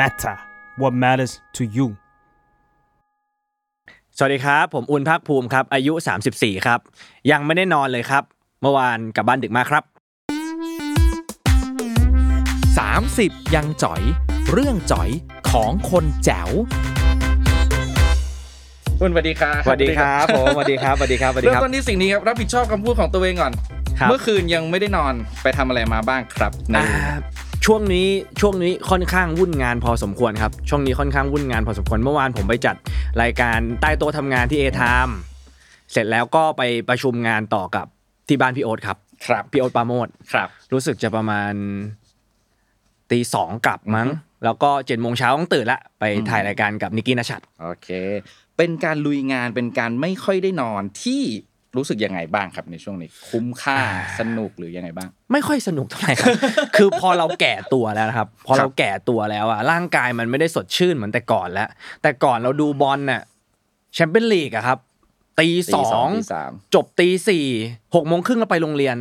matter what matters to you สวัสดีครับผมอุ่นภาคภูมิครับอายุ34ครับยังไม่ได้นอนเลยครับเมื่อวานกลับบ้านดึกมากครับ30ยังจ๋อยเรื่องจ๋อยของคนแจ๋วอุ่นสวัสดีครับสวัสดีครับผมสวัสดีครับสวัสดีครับสวัสดีครับเริ่มต้นที่สิ่งนี้ครับรับผิดชอบคำพูดของตัวเองก่อนเมื่อคืนยังไม่ได้นอนไปทำอะไรมาบ้างครับช่วงนี้ค่อนข้างวุ่นงานพอสมควรครับช่วงนี้ค่อนข้างวุ่นงานพอสมควรเมื่อวานผมไปจัดรายการใต้โต๊ะทำงานที่ A Time เสร็จแล้วก็ไปประชุมงานต่อกับที่บ้านพี่โอ๊ตครับครับพี่โอ๊ตปาโมดครับรู้สึกจะประมาณ 2:00 นกลับมั้งแล้วก็ 7:00 นต้องตื่นละไปถ่ายรายการกับนิกกี้ณชัดโอเคเป็นการลุยงานเป็นการไม่ค่อยได้นอนที่รู้สึกยังไงบ้างครับในช่วงนี้คุ้มค่าสนุกหรือยังไงบ้างไม่ค่อยสนุกเท่าไหร่ครับ คือพอเราแก่ตัวแล้วนะครับพอเราแก่ตัวแล้วอ่ะร่างกายมันไม่ได้สดชื่นเหมือนแต่ก่อนแล้วแต่ก่อนเราดูบอลน่ะแชมเปี้ยนลีกอ่ะครับ 2:00 น จบ 4:00 น 6:30 นเราไปโรงเรียน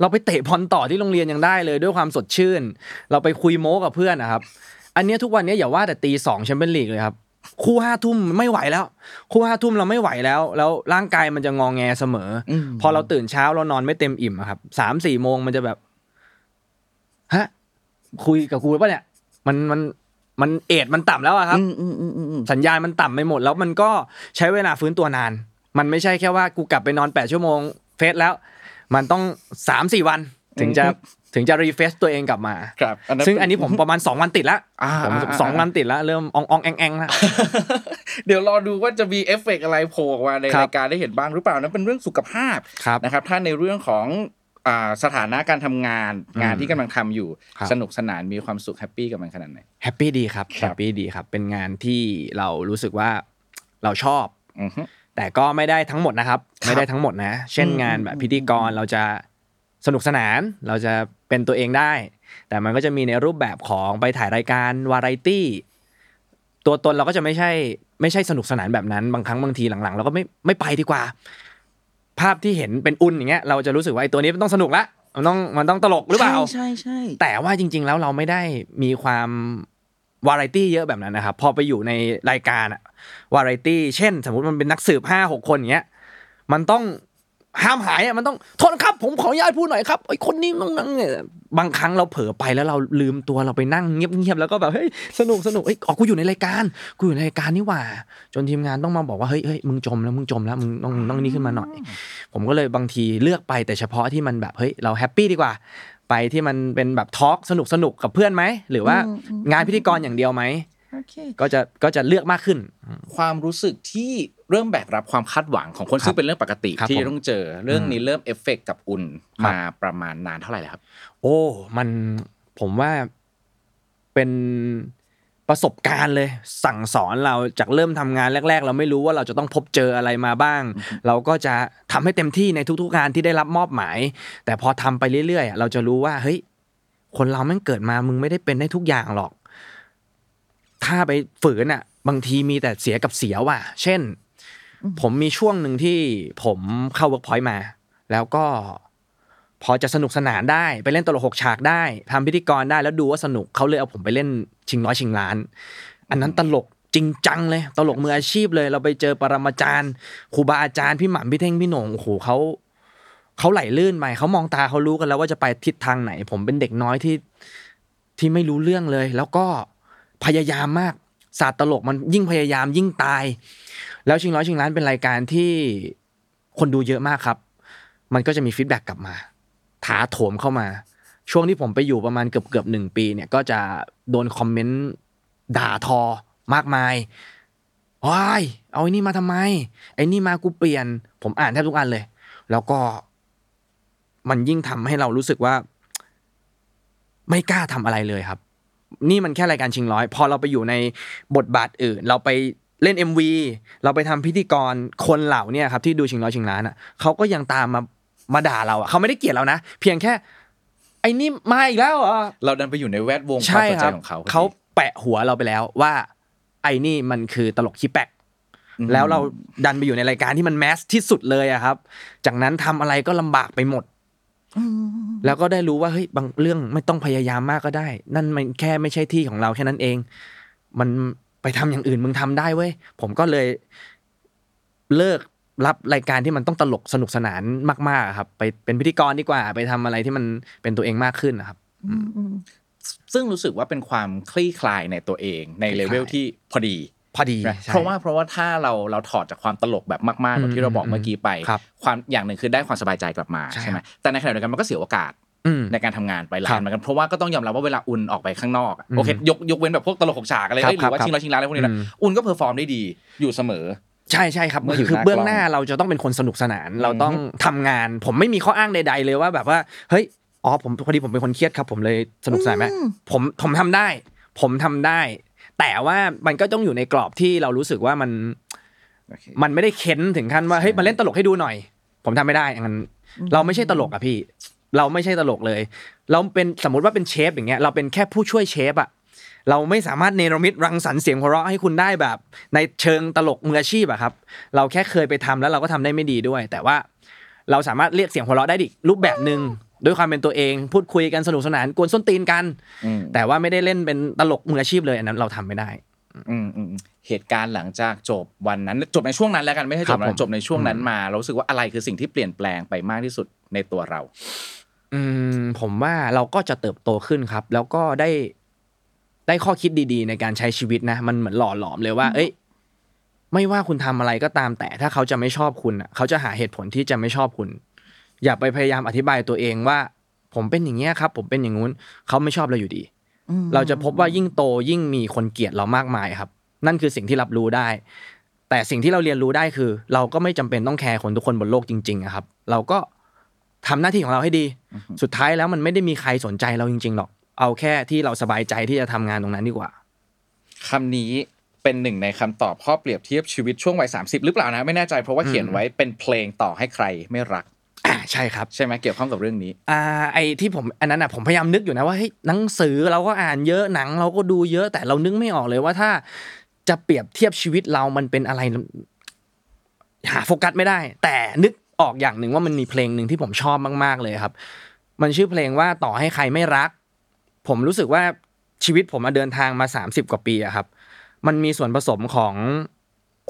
เราไปเตะบอลต่อที่โรงเรียนยังได้เลยด้วยความสดชื่นเราไปคุยโม้กับเพื่อนนะครับอันเนี้ยทุกวันเนี้ยอย่าว่าแต่ 2:00 นแชมเปี้ยนลีกเลยครับคู่ 5:00 นไม่ไหวแล้วคู่ 5:00 นเราไม่ไหวแล้วแล้วร่างกายมันจะงอแงเสมอพอเราตื่นเช้าเรานอนไม่เต็มอิ่มอ่ะครับ 3-4 โมงมันจะแบบฮะคุยกับกูป่ะเนี่ยมันเอทมันต่ำแล้วอ่ะครับสัญญาณมันต่ำไปหมดแล้วมันก็ใช้เวลาฟื้นตัวนานมันไม่ใช่แค่ว่ากูกลับไปนอน8ชั่วโมงเฟสแล้วมันต้อง 3-4 วันถึงจะรีเฟรชตัวเองกลับมาครับซึ่งอันนี้ผมประมาณ2วันติดละผม2วันติดละเริ่มอ่องๆแอ่งๆละเดี๋ยวรอดูว่าจะมีเอฟเฟคอะไรโผล่ออกมาในรายการได้เห็นบ้างหรือเปล่านะเป็นเรื่องสุขภาพนะครับถ้าในเรื่องของสถานะการทำงานที่กำลังทำอยู่สนุกสนานมีความสุขแฮปปี้กับมันขนาดไหนแฮปปี้ดีครับแฮปปี้ดีครับเป็นงานที่เรารู้สึกว่าเราชอบแต่ก็ไม่ได้ทั้งหมดนะครับไม่ได้ทั้งหมดนะเช่นงานแบบพิธีกรเราจะสนุกสนานเราจะเป็นตัวเองได้แต่มันก็จะมีในรูปแบบของไปถ่ายรายการวาไรตี้ตัวตนเราก็จะไม่ใช่สนุกสนานแบบนั้นบางครั้งบางทีหลังๆเราก็ไม่ไปดีกว่าภาพที่เห็นเป็นอุ่นอย่างเงี้ยเราจะรู้สึกว่าไอ้ตัวนี้มันต้องสนุกละมันต้องตลกหรือเปล่าใช่ๆแต่ว่าจริงๆแล้วเราไม่ได้มีความวาไรตี้เยอะแบบนั้นนะครับพอไปอยู่ในรายการอะวาไรตี้เช่นสมมุติมันเป็นนักสืบ 5-6 คนอย่างเงี้ยมันต้องห้ามหายอ่ะมันต้องโทษครับผมขออนุญาตพูดหน่อยครับไอ้คนนี้มันบางครั้งเราเผลอไปแล้วเราลืมตัวเราไปนั่งเงียบๆแล้วก็แบบเฮ้ยสนุกเอ้ยกูอยู่ในรายการนี่หว่าจนทีมงานต้องมาบอกว่าเฮ้ยมึงจมแล้วมึงต้องนี่ขึ้นมาหน่อยผมก็เลยบางทีเลือกไปแต่เฉพาะที่มันแบบเฮ้ยเราแฮปปี้ดีกว่าไปที่มันเป็นแบบทอล์คสนุกกับเพื่อนมั้ยหรือว่างานพิธีกรอย่างเดียวมั้ยก็จะเลือกมากขึ้นความรู้สึกที่เริ่มแบกรับความคาดหวังของคนซึ่งเป็นเรื่องปกติที่ต้องเจอเรื่องนี้เริ่มเอฟเฟคกับอุ่นมาประมาณนานเท่าไหร่แล้วครับโอ้มันผมว่าเป็นประสบการณ์เลยสั่งสอนเราจากเริ่มทำงานแรกๆเราไม่รู้ว่าเราจะต้องพบเจออะไรมาบ้างเราก็จะทำให้เต็มที่ในทุกๆงานที่ได้รับมอบหมายแต่พอทำไปเรื่อยๆเราจะรู้ว่าเฮ้ยคนเราแม่งเกิดมามึงไม่ได้เป็นได้ทุกอย่างหรอกถ้าไปฝืนอ่ะบางทีมีแต่เสียกับเสียว่ะเช่นผมมีช่วงหนึ่งที่ผมเข้า Workpoint มาแล้วก็พอจะสนุกสนานได้ไปเล่นตลก6ฉากได้ทำพิธีกรได้แล้วดูว่าสนุกเขาเลยเอาผมไปเล่นชิงร้อยชิงล้านอันนั้นตลกจริงจังเลยตลกมืออาชีพเลยเราไปเจอปรมาจารย์ครูบาอาจารย์พี่หม่ำพี่เท่งพี่โหน่งโอ้โหเขาไหลลื่นไปเขามองตาเขารู้กันแล้วว่าจะไปทิศทางไหนผมเป็นเด็กน้อยที่ไม่รู้เรื่องเลยแล้วก็พยายามมากศาสตร์ตลกมันยิ่งพยายามยิ่งตายแล้วชิงร้อยชิงล้านเป็นรายการที่คนดูเยอะมากครับมันก็จะมีฟีดแบ็กกลับมาถาโถมเข้ามาช่วงที่ผมไปอยู่ประมาณเกือบ1ปีเนี่ยก็จะโดนคอมเมนต์ด่าทอมากมายวายเอาไอ้นี่มาทำไมไอ้นี่มากูเปลี่ยนผมอ่านแทบทุกอันเลยแล้วก็มันยิ่งทำให้เรารู้สึกว่าไม่กล้าทำอะไรเลยครับนี่มันแค่รายการชิงร้อยพอเราไปอยู่ในบทบาทอื่นเราไปเล่น MV เราไปทำพิธีกรคนเหล่านี้ครับที่ดูชิงร้อยชิงล้านอ่ะเขาก็ยังตามมาด่าเราอ่ะเขาไม่ได้เกลียดเรานะเพียงแค่ไอ้นี่มาอีกแล้วอ่ะเราดันไปอยู่ในแวดวงความสนใจของเขาแปะหัวเราไปแล้วว่าไอ้นี่มันคือตลกขี้แปะแล้วเราดันไปอยู่ในรายการที่มันแมสที่สุดเลยอ่ะครับจากนั้นทำอะไรก็ลำบากไปหมดแล้วก็ได้รู้ว่าเฮ้ยบางเรื่องไม่ต้องพยายามมากก็ได้นั่นมันแค่ไม่ใช่ที่ของเราแค่นั้นเอง มันไปทำอย่างอื่นมึงทำได้เว้ยผมก็เลยเลิกรับรายการที่มันต้องตลกสนุกสนานมากๆครับไปเป็นพิธีกรดีกว่าไปทำอะไรที่มันเป็นตัวเองมากขึ้นนะครับซึ่งรู้สึกว่าเป็นความคลี่คลายในตัวเองในเลเวลที่พอดีเพราะว่าถ้าเราถอดจากความตลกแบบมากๆแบบที่เราบอกเมื่อกี้ไปความอย่างหนึ่งคือได้ความสบายใจกลับมาใช่ไหมแต่ในขณะเดียวกันมันก็เสียโอกาสในการทำงานไปหลายเหมือนกันเพราะว่าก็ต้องยอมรับว่าเวลาอุ่นออกไปข้างนอกโอเคยกเว้นแบบพวกตลกของฉากอะไรหรือว่าชิงร้อยชิงล้านอะไรพวกนี้นะอุ่นก็เพอร์ฟอร์มได้ดีอยู่เสมอใช่ๆครับคือเบื้องหน้าเราจะต้องเป็นคนสนุกสนานเราต้องทำงานผมไม่มีข้ออ้างใดๆเลยว่าแบบว่าเฮ้ยอ๋อผมพอดีผมเป็นคนเครียดครับผมเลยสนุกสนานไหมผมทำได้แต่ว่ามันก็ต้องอยู่ในกรอบที่เรารู้สึกว่ามันไม่ได้เค้นถึงขั้นว่าเฮ้ยมาเล่นตลกให้ดูหน่อยผมทำไม่ได้งั้นเราไม่ใช่ตลกอ่ะพี่เราไม่ใช่ตลกเลยเราเป็นสมมติว่าเป็นเชฟอย่างเงี้ยเราเป็นแค่ผู้ช่วยเชฟอ่ะเราไม่สามารถเนรมิตรังสรรค์เสียงหัวเราะให้คุณได้แบบในเชิงตลกมืออาชีพอ่ะครับเราแค่เคยไปทำแล้วเราก็ทำได้ไม่ดีด้วยแต่ว่าเราสามารถเรียกเสียงหัวเราะได้อีกรูปแบบนึงด้วยความเป็นตัวเองพูดคุยกันสนุกสนานกวนส้นตีนกันแต่ว่าไม่ได้เล่นเป็นตลกมืออาชีพเลยอันนั้นเราทำไม่ได้เหตุการณ์หลังจากจบวันนั้นจบในช่วงนั้นแล้วกันไม่ใช่จบในช่วงนั้นมาเรารู้สึกว่าอะไรคือสิ่งที่เปลี่ยนแปลงไปมากที่สุดในตัวเราผมว่าเราก็จะเติบโตขึ้นครับแล้วก็ได้ข้อคิดดีๆในการใช้ชีวิตนะมันเหมือนหล่อหลอมเลยว่าเอ้ยไม่ว่าคุณทำอะไรก็ตามแต่ถ้าเขาจะไม่ชอบคุณเขาจะหาเหตุผลที่จะไม่ชอบคุณอย่าไปพยายามอธิบายตัวเองว่าผมเป็นอย่างเงี้ยครับผมเป็นอย่างงู้นเขาไม่ชอบเราอยู่ดีเราจะพบว่ายิ่งโตยิ่งมีคนเกลียดเรามากมายครับนั่นคือสิ่งที่รับรู้ได้แต่สิ่งที่เราเรียนรู้ได้คือเราก็ไม่จำเป็นต้องแคร์คนทุกคนบนโลกจริงๆครับเราก็ทำหน้าที่ของเราให้ดีสุดท้ายแล้วมันไม่ได้มีใครสนใจเราจริงๆหรอกเอาแค่ที่เราสบายใจที่จะทำงานตรงนั้นดีกว่าคำนี้เป็นหนึ่งในคำตอบข้อเปรียบเทียบชีวิตช่วงวัย30หรือเปล่านะไม่แน่ใจเพราะว่าเขียนไว้เป็นเพลงต่อให้ใครไม่รักใช่ครับใช่ไหมเกี่ยวข้องกับเรื่องนี้ไอ้ที่ผมอันนั้นน่ะผมพยายามนึกอยู่นะว่าเฮ้ยหนังสือเราก็อ่านเยอะหนังเราก็ดูเยอะแต่เรานึกไม่ออกเลยว่าถ้าจะเปรียบเทียบชีวิตเรามันเป็นอะไรหาโฟกัสไม่ได้แต่นึกออกอย่างนึงว่ามันมีเพลงนึงที่ผมชอบมากๆเลยครับมันชื่อเพลงว่าต่อให้ใครไม่รักผมรู้สึกว่าชีวิตผมมาเดินทางมา30กว่าปีอะครับมันมีส่วนผสมของ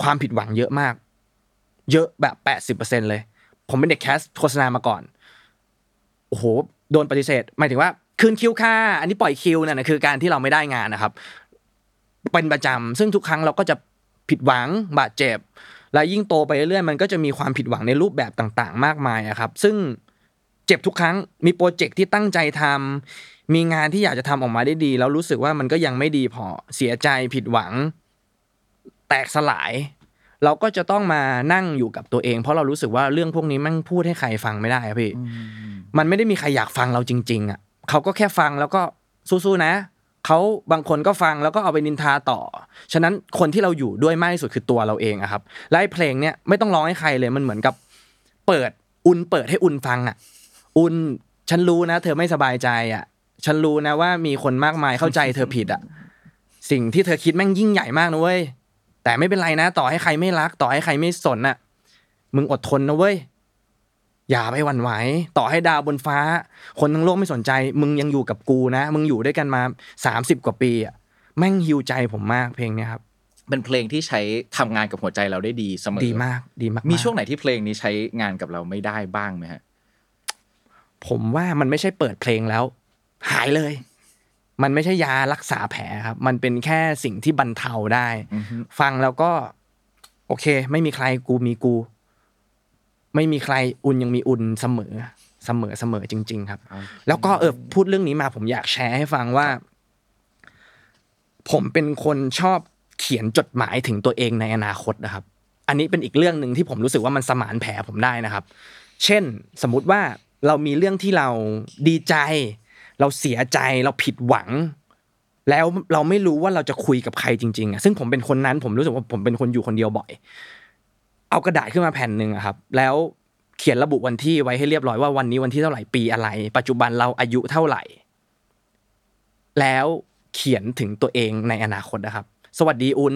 ความผิดหวังเยอะมากเยอะแบบ 80% เลยผมเป็นเด็กแคสโฆษณามาก่อนโอ้โหโดนปฏิเสธหมายถึงว่าคืนคิวค่ะอันนี้ปล่อยคิวนั่นนะคือการที่เราไม่ได้งานนะครับเป็นประจำซึ่งทุกครั้งเราก็จะผิดหวังบาดเจ็บและยิ่งโตไปเรื่อยๆมันก็จะมีความผิดหวังในรูปแบบต่างๆมากมายอ่ะครับซึ่งเจ็บทุกครั้งมีโปรเจกต์ที่ตั้งใจทำมีงานที่อยากจะทำออกมาได้ดีแล้วรู้สึกว่ามันก็ยังไม่ดีพอเสียใจผิดหวังแตกสลายเราก็จะต้องมานั่งอยู่กับตัวเองเพราะเรารู้สึกว่าเรื่องพวกนี้แม่งพูดให้ใครฟังไม่ได้ครับพี่มันไม่ได้มีใครอยากฟังเราจริงๆอ่ะเขาก็แค่ฟังแล้วก็สู้ๆนะเขาบางคนก็ฟังแล้วก็เอาไปนินทาต่อฉะนั้นคนที่เราอยู่ด้วยมากที่สุดคือตัวเราเองอะครับและไอ้เพลงเนี้ยไม่ต้องร้องให้ใครเลยมันเหมือนกับเปิดให้อุ่นฟังอ่ะอุ่นฉันรู้นะเธอไม่สบายใจอ่ะฉันรู้นะว่ามีคนมากมายเข้าใจเธอผิดอ่ะสิ่งที่เธอคิดแม่งยิ่งใหญ่มากนะเว้ยแต่ไม่เป็นไรนะต่อให้ใครไม่รักต่อให้ใครไม่สนน่ะมึงอดทนนะเว้ยอย่าไปหวั่นไหวต่อให้ดาวบนฟ้าคนทั้งโลกไม่สนใจมึงยังอยู่กับกูนะมึงอยู่ด้วยกันมา30กว่าปีอ่ะแม่งฮีลใจผมมากเพลงเนี้ยครับเป็นเพลงที่ใช้ทำงานกับหัวใจเราได้ดีเสมอดีมากมีช่วงไหนที่เพลงนี้ใช้งานกับเราไม่ได้บ้างมั้ยฮะผมว่ามันไม่ใช่เปิดเพลงแล้วหายเลยมันไม่ใช่ยารักษาแผลครับมันเป็นแค่สิ่งที่บรรเทาได้ฟังแล้วก็โอเคไม่มีใครกูมีกูไม่มีใครอุ่นยังมีอุ่นเสมอจริงๆครับแล้วก็พูดเรื่องนี้มาผมอยากแชร์ให้ฟังว่าผมเป็นคนชอบเขียนจดหมายถึงตัวเองในอนาคตนะครับอันนี้เป็นอีกเรื่องนึงที่ผมรู้สึกว่ามันสมานแผลผมได้นะครับเช่นสมมุติว่าเรามีเรื่องที่เราดีใจเราเสียใจเราผิดหวังแล้วเราไม่รู้ว่าเราจะคุยกับใครจริงๆอ่ะซึ่งผมเป็นคนนั้นผมรู้สึกว่าผมเป็นคนอยู่คนเดียวบ่อยเอากระดาษขึ้นมาแผ่นนึงอ่ะครับแล้วเขียนระบุวันที่ไว้ให้เรียบร้อยว่าวันนี้วันที่เท่าไหร่ปีอะไรปัจจุบันเราอายุเท่าไหร่แล้วเขียนถึงตัวเองในอนาคตนะครับสวัสดีอุ่น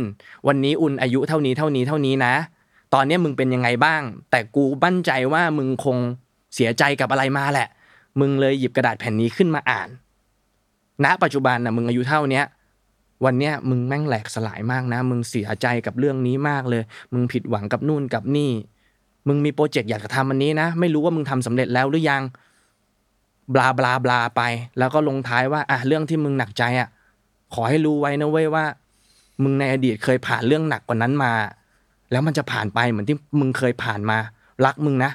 วันนี้อุ่นอายุเท่านี้นะตอนนี้มึงเป็นยังไงบ้างแต่กูมั่นใจว่ามึงคงเสียใจกับอะไรมาแหละมึงเลยหยิบกระดาษแผ่นนี้ขึ้นมาอ่านณปัจจุบันน่ะมึงอายุเท่าเนี้ย วันเนี้ยมึงแม่งแหลกสลายมากนะมึงเสียใจกับเรื่องนี้มากเลยมึงผิดหวังกับนู่นกับนี่มึงมีโปรเจกต์อยากจะทำอันนี้นะไม่รู้ว่ามึงทำสำเร็จแล้วหรือยังบลาบลาบลาไปแล้วก็ลงท้ายว่าอ่ะเรื่องที่มึงหนักใจอ่ะขอให้รู้ไว้นะเว้ยว่ามึงในอดีตเคยผ่านเรื่องหนักกว่านั้นมาแล้วมันจะผ่านไปเหมือนที่มึงเคยผ่านมารักมึงนะ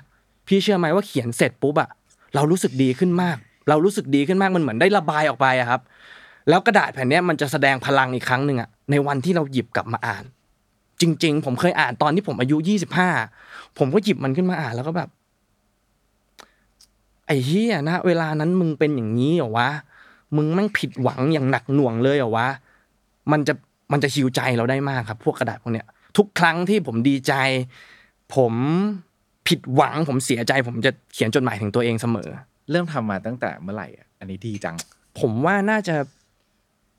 พี่เชื่อไหมว่าเขียนเสร็จปุ๊บอ่ะเรารู้สึกดีขึ้นมากเรารู้สึกดีขึ้นมากมันเหมือนได้ระบายออกไปอ่ะครับแล้วกระดาษแผ่นนี้มันจะแสดงพลังอีกครั้งนึงอ่ะในวันที่เราหยิบกลับมาอ่านจริงๆผมเคยอ่านตอนที่ผมอายุ25ผมก็หยิบมันขึ้นมาอ่านแล้วก็แบบไอ้เหี้ยนะเวลานั้นมึงเป็นอย่างนี้เหรอวะมึงแม่งผิดหวังอย่างหนักหน่วงเลยเหรอวะมันจะฮีลใจเราได้มากครับพวกกระดาษพวกเนี้ยทุกครั้งที่ผมดีใจผมผิดหวังผมเสียใจผมจะเขียนจดหมายถึงตัวเองเสมอเริ่มทำมาตั้งแต่เมื่อไหร่อ่ะอันนี้ดีจังผมว่าน่าจะ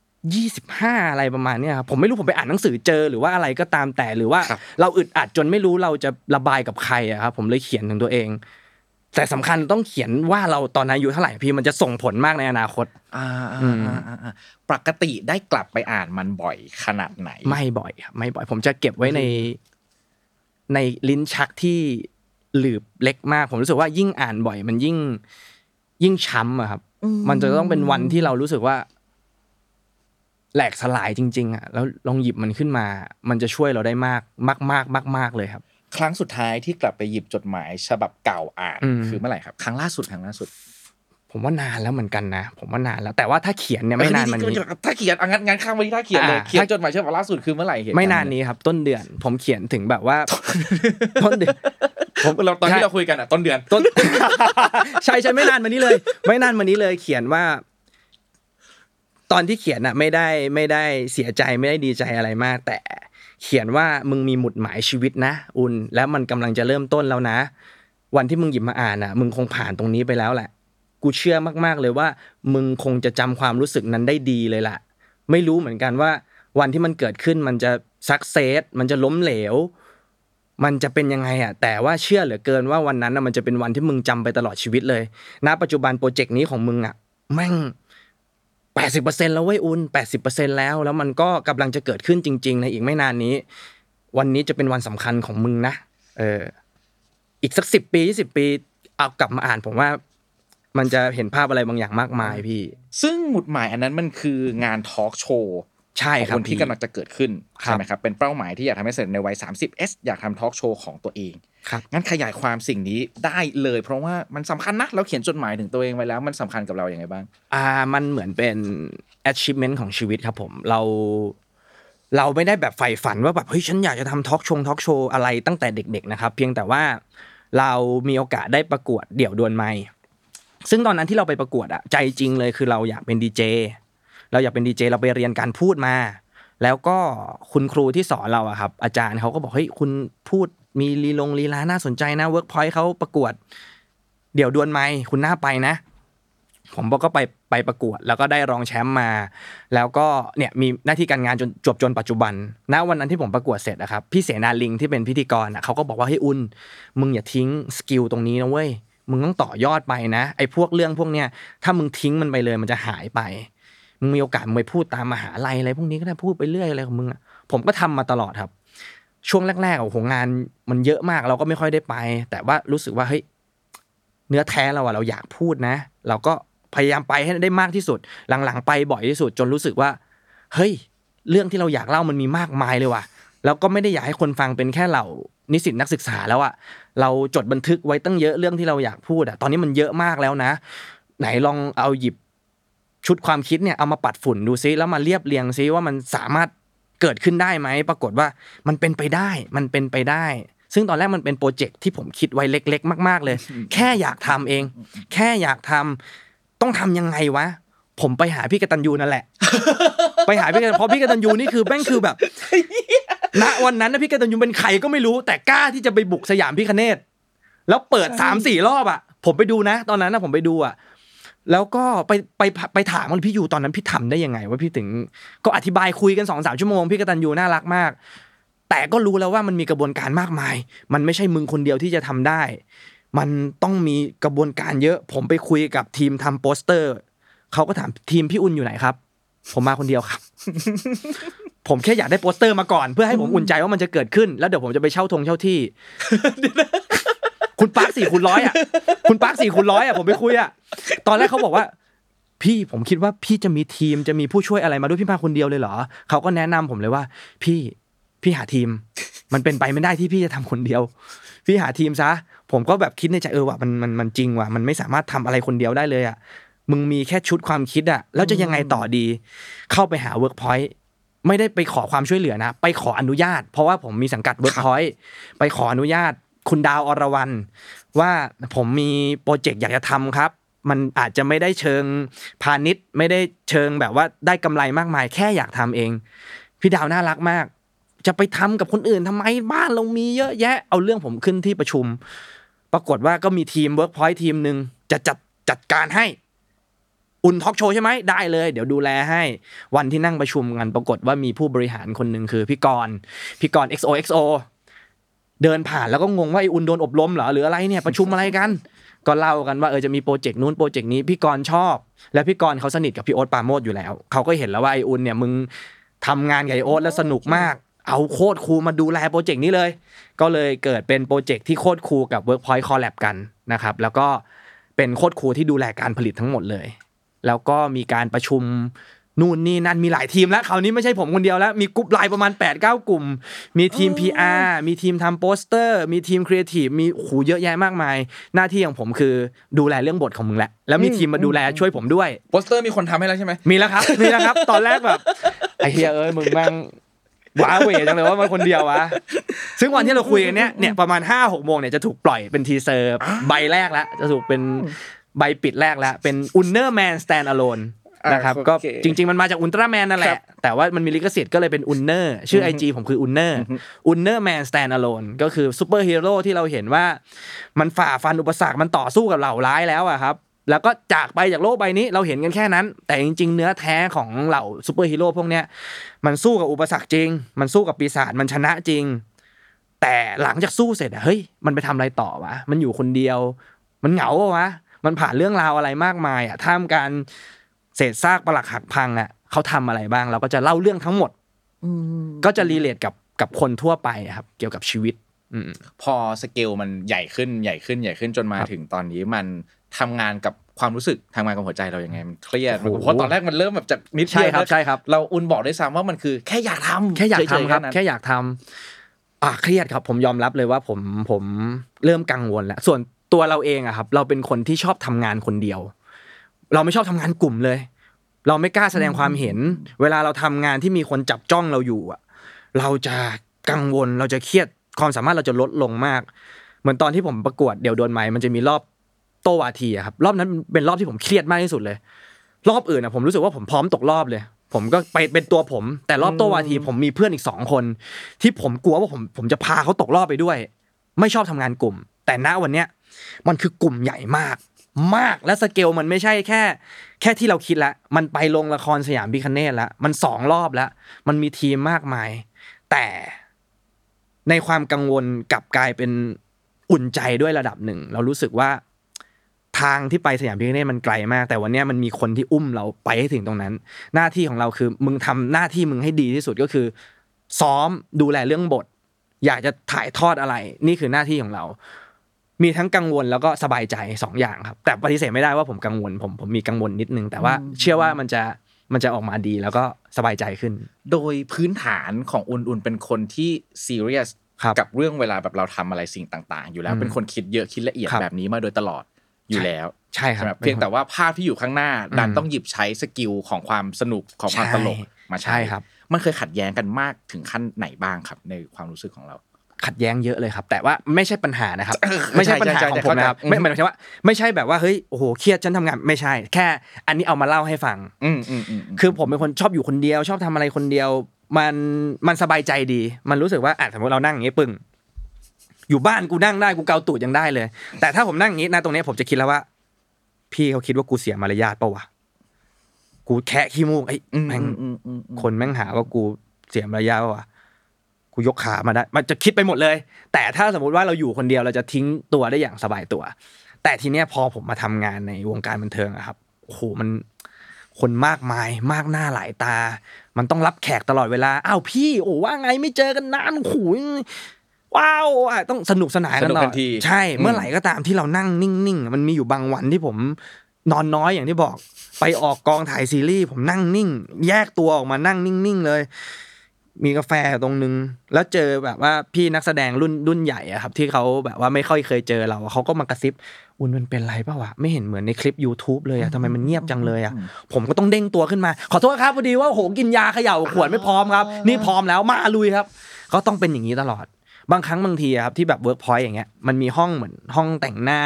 25อะไรประมาณเนี้ยครับผมไม่รู้ผมไปอ่านหนังสือเจอหรือว่าอะไรก็ตามแต่หรือว่าเราอึดอัดจนไม่รู้เราจะระบายกับใครอ่ะครับผมเลยเขียนถึงตัวเองแต่สำคัญต้องเขียนว่าเราตอนอายุเท่าไหร่พี่มันจะส่งผลมากในอนาคตปกติได้กลับไปอ่านมันบ่อยขนาดไหนไม่บ่อยครับไม่บ่อยผมจะเก็บไว้ในลิ้นชักที่หลืบเล็กมากผมรู้สึกว่ายิ่งอ่านบ่อยมันยิ่งช้ำอะครับมันจะต้องเป็นวันที่เรารู้สึกว่าแหลกสลายจริงๆอ่ะแล้วลองหยิบมันขึ้นมามันจะช่วยเราได้มากมากๆมากๆเลยครับครั้งสุดท้ายที่กลับไปหยิบจดหมายฉบับเก่าอ่านคือเมื่อไหร่ครับครั้งล่าสุดผมว่านานแล้วเหมือนกันนะผมว่านานแล้วแต่ว่าถ้าเขียนเนี่ยไม่นานมันนี้ถ้าเขียนงั้นข้างไปที่ถ้าเขียนเลยเขียนจดหมายฉบับล่าสุดคือเมื่อไหร่เห็นไม่นานนี้ครับต้นเดือนผมเขียนถึงแบบว่าต้นเดือนผมเราตอนที่เราคุยกันอ่ะต้นเดือนใช่ๆไม่นานมานี้เลยเขียนว่าตอนที่เขียนน่ะไม่ได้เสียใจไม่ได้ดีใจอะไรมากแต่เขียนว่ามึงมีหมุดหมายชีวิตนะอุ่นแล้วมันกำลังจะเริ่มต้นแล้วนะวันที่มึงหยิบมาอ่านน่ะมึงคงผ่านตรงนี้ไปแล้วแหละกูเชื่อมากๆเลยว่ามึงคงจะจำความรู้สึกนั้นได้ดีเลยล่ะไม่รู้เหมือนกันว่าวันที่มันเกิดขึ้นมันจะซักเซสมันจะล้มเหลวมันจะเป็นยังไงอ่ะแต่ว่าเชื่อเหลือเกินว่าวันนั้นน่ะมันจะเป็นวันที่มึงจำไปตลอดชีวิตเลยณปัจจุบันโปรเจกต์นี้ของมึงอ่ะแม่ง80% แล้วเว้ยอุ่น 80% แล้วมันก็กำลังจะเกิดขึ้นจริงๆในอีกไม่นานนี้วันนี้จะเป็นวันสำคัญของมึงนะอีกสัก10ปี20ปีเอากลับมาอ่านผมว่ามันจะเห็นภาพอะไรบางอย่างมากมายพี่ซึ่งหมุดหมายอันนั้นมันคืองานทอล์คโชว์ใช่ครับคนที่กำลังจะเกิดขึ้นใช่ไหมครับเป็นเป้าหมายที่อยากทำให้เสร็จในวัย 30s อยากทำทอล์คโชว์ของตัวเองงั้นขยายความสิ่งนี้ได้เลยเพราะว่ามันสำคัญนะเราเขียนจดหมายถึงตัวเองไว้แล้วมันสำคัญกับเราอย่างไรบ้างมันเหมือนเป็น achievement ของชีวิตครับผมเราไม่ได้แบบใฝ่ฝันว่าแบบเฮ้ยฉันอยากจะทำทอล์คโชว์อะไรตั้งแต่เด็กๆนะครับเพียงแต่ว่าเรามีโอกาสได้ประกวดเดี่ยวดวลไมค์ซึ่งตอนนั้นที่เราไปประกวดอะใจจริงเลยคือเราอยากเป็นดีเจเราไปเรียนการพูดมาแล้วก็คุณครูที่สอนเราอะครับอาจารย์เขาก็บอกเฮ้ยคุณพูดมีลีลาน่าสนใจนะ Workpoint เขาประกวดเดี่ยวดวลไมค์คุณน่าไปนะผมก็ไปประกวดแล้วก็ได้รองแชมป์มาแล้วก็เนี่ยมีหน้าที่การงานจนจบจนปัจจุบันณวันนั้นที่ผมประกวดเสร็จอะครับพี่เสนาลิงที่เป็นพิธีกรอะเขาก็บอกว่าเฮ้ยอุ่นมึงอย่าทิ้งสกิลตรงนี้นะเว้ยมึงต้องต่อยอดไปนะไอ้พวกเรื่องพวกเนี้ยถ้ามึงทิ้งมันไปเลยมันจะหายไปมึงมีโอกาสมึงไปพูดตามมหาลัยอะไรพวกนี้ก็ได้พูดไปเรื่อยอะไรของมึงอ่ะผมก็ทำมาตลอดครับช่วงแรกๆโอ้โหงานมันเยอะมากเราก็ไม่ค่อยได้ไปแต่ว่ารู้สึกว่าเฮ้ยเนื้อแท้เราอ่ะเราอยากพูดนะเราก็พยายามไปให้ได้มากที่สุดหลังๆไปบ่อยที่สุดจนรู้สึกว่าเฮ้ยเรื่องที่เราอยากเล่ามันมีมากมายเลยว่ะแล้วก็ไม่ได้อยากให้คนฟังเป็นแค่เรานิสิตนักศึกษาแล้วอ่ะเราจดบันทึกไว้ตั้งเยอะเรื่องที่เราอยากพูดอ่ะตอนนี้มันเยอะมากแล้วนะไหนลองเอาหยิบชุดความคิดเนี่ยเอามาปัดฝุ่นดูซิแล้วมาเรียบเรียงซิว่ามันสามารถเกิดขึ้นได้ไหมปรากฏว่ามันเป็นไปได้ซึ่งตอนแรกมันเป็นโปรเจกต์ที่ผมคิดไว้เล็กๆมากๆเลย แค่อยากทำต้องทำยังไงวะผมไปหาพี่กตัญญูนั่นแหละ เพราะพี่กตัญญูนี่คือแม่งคือแบบณวันนั้นนะพี่กตัญญูเป็นใครก็ไม่รู้แต่กล้าที่จะไปบุกสยามพิฆเนศแล้วเปิด 3-4 รอบอ่ะผมไปดูนะตอนนั้นนะผมไปดูอ่ะแล้วก็ไปถามว่าพี่อยู่ตอนนั้นพี่ทำได้ยังไงว่าพี่ถึงก็อธิบายคุยกัน 2-3 ชั่วโมงพี่กตัญญูน่ารักมากแต่ก็รู้แล้วว่ามันมีกระบวนการมากมายมันไม่ใช่มึงคนเดียวที่จะทำได้มันต้องมีกระบวนการเยอะผมไปคุยกับทีมทำโปสเตอร์เขาก็ถามทีมพี่อุ่นอยู่ไหนครับ ผมมาคนเดียวครับ ผมแค่อยากได้โปสเตอร์มาก่อนเพื่อให้ผมอุ่นใจว่ามันจะเกิดขึ้นแล้วเดี๋ยวผมจะไปเช่าทงเช่าที่ คุณปาร์ค 4x100 อ่ะคุณปาร์ค 4x100 อ่ะผมไปคุยอ่ะตอนแรกเขาบอกว่าพี่ผมคิดว่าพี่จะมีทีมจะมีผู้ช่วยอะไรมาด้วยพี่มาคนเดียวเลยเหรอเขาก็แนะนำผมเลยว่าพี่หาทีมมันเป็นไปไม่ได้ที่พี่จะทำคนเดียวพี่หาทีมซะผมก็แบบคิดในใจว่ะมันจริงว่ะมันไม่สามารถทำอะไรคนเดียวได้เลยอ่ะมึงมีแค่ชุดความคิดอ่ะแล้วจะยังไงต่อดีเข้าไปหา Workpoint ไม่ได้ไปขอความช่วยเหลือนะไปขออนุญาตเพราะว่าผมมีสังกัด Workpoint ไปขออนุญาตคุณดาวอรวรรณว่าผมมีโปรเจกต์อยากจะทำครับมันอาจจะไม่ได้เชิงพาณิชย์ไม่ได้เชิงแบบว่าได้กำไรมากมายแค่อยากทำเองพี่ดาวน่ารักมากจะไปทำกับคนอื่นทำไมบ้านเรามีเยอะแยะเอาเรื่องผมขึ้นที่ประชุมปรากฏว่าก็มีทีม Workpoint ทีมนึงจะจัดการให้อุ่นทอล์คโชว์ใช่ไหมได้เลยเดี๋ยวดูแลให้วันที่นั่งประชุมกันปรากฏว่ามีผู้บริหารคนนึงคือพี่กร XOXO เดินผ่านแล้วก็งงว่าไอ้อุ่นโดนอบรมเหรอหรืออะไรเนี่ยประชุมอะไรกันก็เล่ากันว่าจะมีโปรเจกต์นู้นโปรเจกต์นี้พี่กรชอบและพี่กรเขาสนิทกับพี่โอ๊ตปาโมดอยู่แล้วเขาก็เห็นแล้วว่าไอ้อุ่นเนี่ยมึงทำงานกับไอ้โอ๊ตแล้วสนุกมากเอาโค้ดครูมาดูแลโปรเจกต์นี้เลยก็เลยเกิดเป็นโปรเจกต์ที่โค้ดครูกับ Workpoint Collab กันนะครับแล้วก็เป็นโค้ดครูที่ดูแลการผลิตทั้งหมดเลยแล้วก็มีการประชุมนู่นนี่นั่นมีหลายทีมแล้วคราวนี้ไม่ใช่ผมคนเดียวแล้วมีกลุ่มไลน์ประมาณ 8-9 กลุ่มมีทีม PR มีทีมทำโปสเตอร์มีทีมครีเอทีฟมีหูเยอะแยะมากมายหน้าที่ของผมคือดูแลเรื่องบทของมึงแหละแล้วมีทีมมาดูแลช่วยผมด้วยโปสเตอร์มีคนทำให้แล้วใช่ไหมมีแล้วครับตอนแรกแบบไอ้เหี้ยเอ้ยมึงแม่งว้าเวจังเลยว่ามันคนเดียววะซึ่งวันที่เราคุยกันเนี่ยประมาณ 5-6 โมงเนี่ยจะถูกปล่อยเป็นทีเซอร์ใบแรกแล้วจะถูกเป็นใบปิดแรกแล้วเป็น Underman Stand Alone นะครับก็จริงๆมันมาจาก Ultraman นั่นแหละแต่ว่ามันมีลิขสิทธิ์ก็เลยเป็น Unner ชื่อ IG ผมคือ Underman Stand Alone ก็คือซุปเปอร์ฮีโร่ที่เราเห็นว่ามันฝ่าฟันอุปสรรคมันต่อสู้กับเหล่าร้ายแล้วอ่ะครับแล้วก็จากไปจากโลกใบนี้เราเห็นกันแค่นั้นแต่จริงๆเนื้อแท้ของเหล่าซุปเปอร์ฮีโร่พวกเนี้ยมันสู้กับอุปสรรคจริงมันสู้กับปีศาจมันชนะจริงแต่หลังจากสู้เสร็จเฮ้ยมันไปทำอะไรต่อวะมันอยู่คนเดียวมันเหงาวะมันผ่านเรื่องราวอะไรมากมายอ่ะท่ามกลางเศษซากปรักหักพังอ่ะเขาทำอะไรบ้างเราก็จะเล่าเรื่องทั้งหมดก็จะรีเลทกับคนทั่วไปครับเกี่ยวกับชีวิตพอสเกลมันใหญ่ขึ้นจนมาถึงตอนนี้มันทำงานกับความรู้สึกทำงานกับหัวใจเรายังไงมันเครียดเพราะตอนแรกมันเริ่มแบบจากนิดเดียวใช่ครับเราอุ่นบอกได้ซ้ำว่ามันคือแค่อยากทำครับแค่อยากทำเครียดครับผมยอมรับเลยว่าผมเริ่มกังวลแล้วส่วนตัวเราเองอะครับเราเป็นคนที่ชอบทำงานคนเดียวเราไม่ชอบทำงานกลุ่มเลยเราไม่กล้าแสดงความเห็นเวลาเราทำงานที่มีคนจับจ้องเราอยู่อะเราจะกังวลเราจะเครียดความสามารถเราจะลดลงมากเหมือนตอนที่ผมประกวดเดี่ยวโดนไมค์มันจะมีรอบโตวาทีอะครับรอบนั้นเป็นรอบที่ผมเครียดมากที่สุดเลยรอบอื่นอะผมรู้สึกว่าผมพร้อมตกรอบเลยผมก็ไปเป็นตัวผมแต่รอบโตวาทีผมมีเพื่อนอีก2คนที่ผมกลัวว่าผมจะพาเขาตกรอบไปด้วยไม่ชอบทำงานกลุ่มแต่ณวันเนี้ยมันคือกลุ่มใหญ่มากและสเกลมันไม่ใช่แค่ที่เราคิดละมันไปลงละครสยามพิฆเนศละมัน2รอบละมันมีทีมมากมายแต่ในความกังวลกลับกลายเป็นอุ่นใจด้วยระดับหนึ่งเรารู้สึกว่าทางที่ไปสยามพิฆเนศมันไกลมากแต่วันนี้มันมีคนที่อุ้มเราไปให้ถึงตรงนั้นหน้าที่ของเราคือมึงทำหน้าที่มึงให้ดีที่สุดก็คือซ้อมดูแลเรื่องบทอยากจะถ่ายทอดอะไรนี่คือหน้าที่ของเรามีทั้งกังวลแล้วก็สบายใจ2อย่างครับแต่ปฏิเสธไม่ได้ว่าผมกังวลผมมีกังวลนิดนึงแต่ว่าเชื่อว่ามันจะออกมาดีแล้วก็สบายใจขึ้นโดยพื้นฐานของอุ่นเป็นคนที่ซีเรียสกับเรื่องเวลาแบบเราทำอะไรสิ่งต่างๆอยู่แล้วเป็นคนคิดเยอะคิดละเอียดแบบนี้มาโดยตลอดอยู่แล้วใช่ครับเพียงแต่ว่าภาพที่อยู่ข้างหน้าดันต้องหยิบใช้สกิลของความสนุกของความตลกมาใช่ครับมันเคยขัดแย้งกันมากถึงขั้นไหนบ้างครับในความรู้สึกของเราขัดแย้งเยอะเลยครับแต่ว่าไม่ใช่ปัญหานะครับไม่ใช่ปัญหาของผมนะครับไม่หมายถึงว่าไม่ใช่แบบว่าเฮ้ยโอ้โหเครียดฉันทำงานไม่ใช่แค่อันนี้เอามาเล่าให้ฟังคือผมเป็นคนชอบอยู่คนเดียวชอบทำอะไรคนเดียวมันสบายใจดีมันรู้สึกว่าสมมติเรานั่งอย่างนี้ปึ้งอยู่บ้านกูนั่งได้กูเกาตูดยังได้เลยแต่ถ้าผมนั่งอย่างนี้นะตรงนี้ผมจะคิดแล้วว่าพี่เขาคิดว่ากูเสียมารยาทเปล่าวะกูแคะขี้มูกไอ้แม่งคนแม่งหาว่ากูเสียมารยาทเปล่าวะกูยกขามาได้มันจะคิดไปหมดเลยแต่ถ้าสมมุติว่าเราอยู่คนเดียวเราจะทิ้งตัวได้อย่างสบายตัวแต่ทีเนี้ยพอผมมาทำงานในวงการบันเทิงอะครับโอ้โหมัน คนมากมายมากหน้าหลายตามันต้องรับแขกตลอดเวลาอ้าวพี่โอ้ว่าไงไม่เจอกันนานขู่ว้าวต้องสนุกสนานกันตลอดใช่เมื่อไหร่ก็ตามที่เรานั่งนิ่งๆมันมีอยู่บางวันที่ผมนอนน้อยอย่างที่บอกไปออกกองถ่ายซีรีส์ผมนั่งนิ่งแยกตัวออกมานั่งนิ่งๆเลยมีกาแฟตรงนึงแล้วเจอแบบว่าพี่นักแสดงรุ่นใหญ่อ่ะครับที่เค้าแบบว่าไม่ค่อยเคยเจอเราเค้าก็มากระซิบอุ่นมันเป็นไรเปล่าวะไม่เห็นเหมือนในคลิป YouTube เลยอ่ะทำไมมันเงียบจังเลยอ่ะผมก็ต้องเด้งตัวขึ้นมาขอโทษครับพอดีว่าโหกินยาเขย่าขวดไม่พร้อมครับนี่พร้อมแล้วมาลุยครับก็ต้องเป็นอย่างนี้ตลอดบางครั้งบางทีครับที่แบบ Workpoint อย่างเงี้ยมันมีห้องเหมือนห้องแต่งหน้า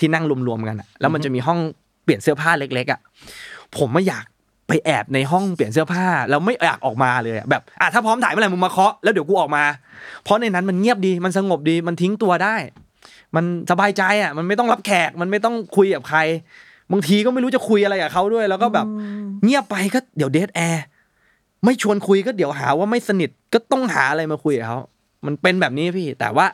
ที่นั่งรวมๆกันอ่ะแล้วมันจะมีห้องเปลี่ยนเสื้อผ้าเล็กๆอ่ะผมไม่อยากไปแอบในห้องเปลี่ยนเสื้อผ้าแล้วไม่อยากออกมาเลยแบบอ่ะถ้าพร้อมถ่ายเมื่อไหร่มึงมาเคาะแล้วเดี๋ยวกูออกมาเพราะในนั้นมันเงียบดีมันสงบดีมันทิ้งตัวได้มันสบายใจอ่ะมันไม่ต้องรับแขกมันไม่ต้องคุยกับใครบางทีก็ไม่รู้จะคุยอะไรกับเขาด้วยแล้วก็แบบเงียบไปก็เดี๋ยวเดทแอร์ไม่ชวนคุยก็เดี๋ยวหาว่าไม่สนิทก็ต้องหาอะไรมาคุยกับเขามันเป็นแบบนี้พี่แต่ว่า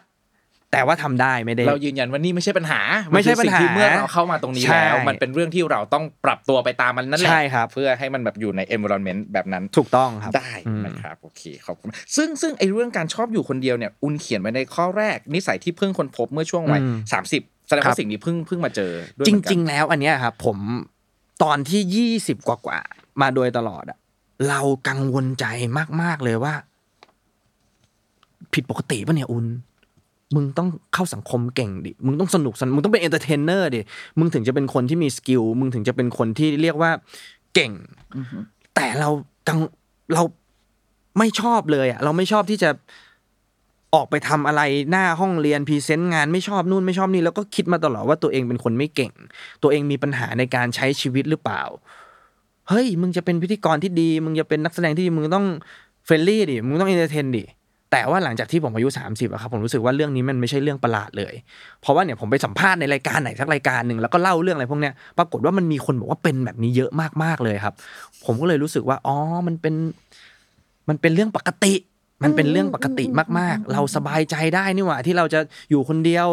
ทำได้ไม่ได้เรายืนยันว่านี่ไม่ใช่ปัญหาไม่ใช่ปัญหาเมื่อเราเข้ามาตรงนี้แล้วมันเป็นเรื่องที่เราต้องปรับตัวไปตามมันนั่นแหละเพื่อให้มันแบบอยู่ใน environment แบบนั้นถูกต้องครับได้นะครับโอเคขอบคุณซึ่งไอ้เรื่องการชอบอยู่คนเดียวเนี่ยอุ่นเขียนไว้ในข้อแรกนิสัยที่เพิ่งค้นพบเมื่อช่วงวัย30แสดงว่าสิ่งนี้เพิ่งมาเจอด้วยจริงๆแล้วอันเนี้ยครับผมตอนที่20กว่ามาโดยตลอดอะเรากังวลใจมากๆเลยว่าผิดปกติป่ะเนี่ยอุ่นมึงต้องเข้าสังคมเก่งดิมึงต้องสนุกมึงต้องเป็นเอนเตอร์เทนเนอร์ดิมึงถึงจะเป็นคนที่มีสกิลมึงถึงจะเป็นคนที่เรียกว่าเก่งแต่เราไม่ชอบเลยอ่ะเราไม่ชอบที่จะออกไปทำอะไรหน้าห้องเรียนพรีเซนต์งานไม่ชอบนู่นไม่ชอบนี่แล้วก็คิดมาตลอดว่าตัวเองเป็นคนไม่เก่งตัวเองมีปัญหาในการใช้ชีวิตหรือเปล่าเฮ้ยมึงจะเป็นพิธีกรที่ดีมึงจะเป็นนักแสดงที่ดีมึงต้องเฟรนลี่ดิมึงต้องเอนเตอร์เทนดิแต่ว่าหลังจากที่ผมอายุ30อ่ะครับผมรู้สึกว่าเรื่องนี้มันไม่ใช่เรื่องประหลาดเลยเพราะว่าเนี่ยผมไปสัมภาษณ์ในรายการไหนสักรายการนึงแล้วก็เล่าเรื่องอะไรพวกเนี้ยปรากฏว่ามันมีคนบอกว่าเป็นแบบนี้เยอะมากๆเลยครับผมก็เลยรู้สึกว่าอ๋อมันเป็นเรื่องปกติมันเป็นเรื่องปกติมากๆเราสบายใจได้นี่หว่าที่เราจะอยู่คนเดียว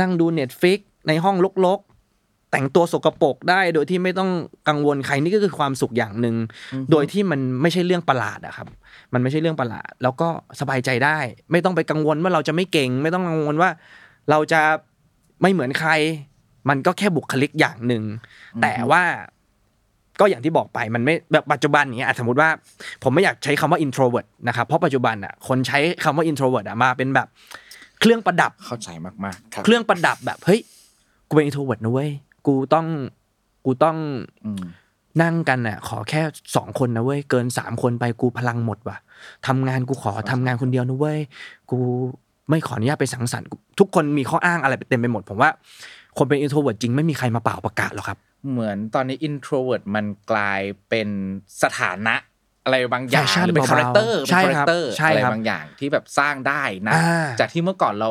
นั่งดู Netflix ในห้องรกๆแต่งตัวสกปรกได้โดยที่ไม่ต้องกังวลใครนี่ก็คือความสุขอย่างนึงโดยที่มันไม่ใช่เรื่องประหลาดอะครับมันไม่ใช่เรื่องประหลาดแล้วก็สบายใจได้ไม่ต้องไปกังวลว่าเราจะไม่เก่งไม่ต้องกังวลว่าเราจะไม่เหมือนใครมันก็แค่บุคลิกอย่างนึงแต่ว่าก็อย่างที่บอกไปมันไม่แบบปัจจุบันอย่างเงี้ยสมมุติว่าผมไม่อยากใช้คำว่า introvert นะครับเพราะปัจจุบันอ่ะคนใช้คำว่า introvert อ่ะมาเป็นแบบเครื่องประดับเข้าใจมากๆครับเครื่องประดับแบบเฮ้ยกูเป็น introvert นะเว้ยกูต้องนั่งกันน่ะขอแค่2คนนะเว้ยเกิน3คนไปกูพลังหมดว่ะทำงานกูขอทำงานคนเดียวนะเว้ยกูไม่ขออนุญาตไปสังสรรค์ทุกคนมีข้ออ้างอะไรเต็มไปหมดผมว่าคนเป็น introvert จริงไม่มีใครมาเป่าประกาศหรอกครับเหมือนตอนนี้ introvert มันกลายเป็นสถานะอะไรบางอย่างหรือเป็นคาแรคเตอร์อะไรบางอย่างที่แบบสร้างได้นะจากที่เมื่อก่อนเรา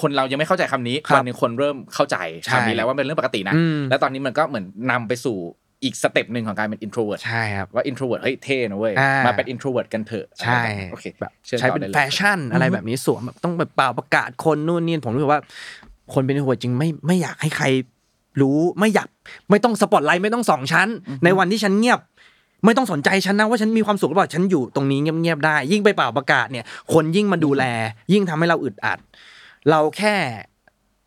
คนเรายังไม่เข้าใจคำนี้วันนึงคนเริ่มเข้าใจคำนี้แล้วว่าเป็นเรื่องปกตินะแล้วตอนนี้มันก็เหมือนนำไปสู่อีกสเต็ปนึงของการเป็น introvert ใช่ครับว่า introvert เฮ้ยเท่นะเว้ยมาเป็น introvert กันเถอะใช่โอเคแบบใช้เป็นแฟชั่นอะไรแบบนี้สวมแบบต้องไปเป่าประกาศคนนู่นนี่ผมรู้สึกว่าคนเป็น introvert จริงไม่อยากให้ใครรู้ไม่ต้องสปอตไลท์ไม่ต้องส่องฉันในวันที่ฉันเงียบไม่ต้องสนใจฉันนะว่าฉันมีความสุขหรือเปล่าฉันอยู่ตรงนี้เงียบๆได้ยิ่งไปเป่าประกาศเนี่ยคนยิ่งมาดูแลยิ่งทำให้เราอึดอัดเราแค่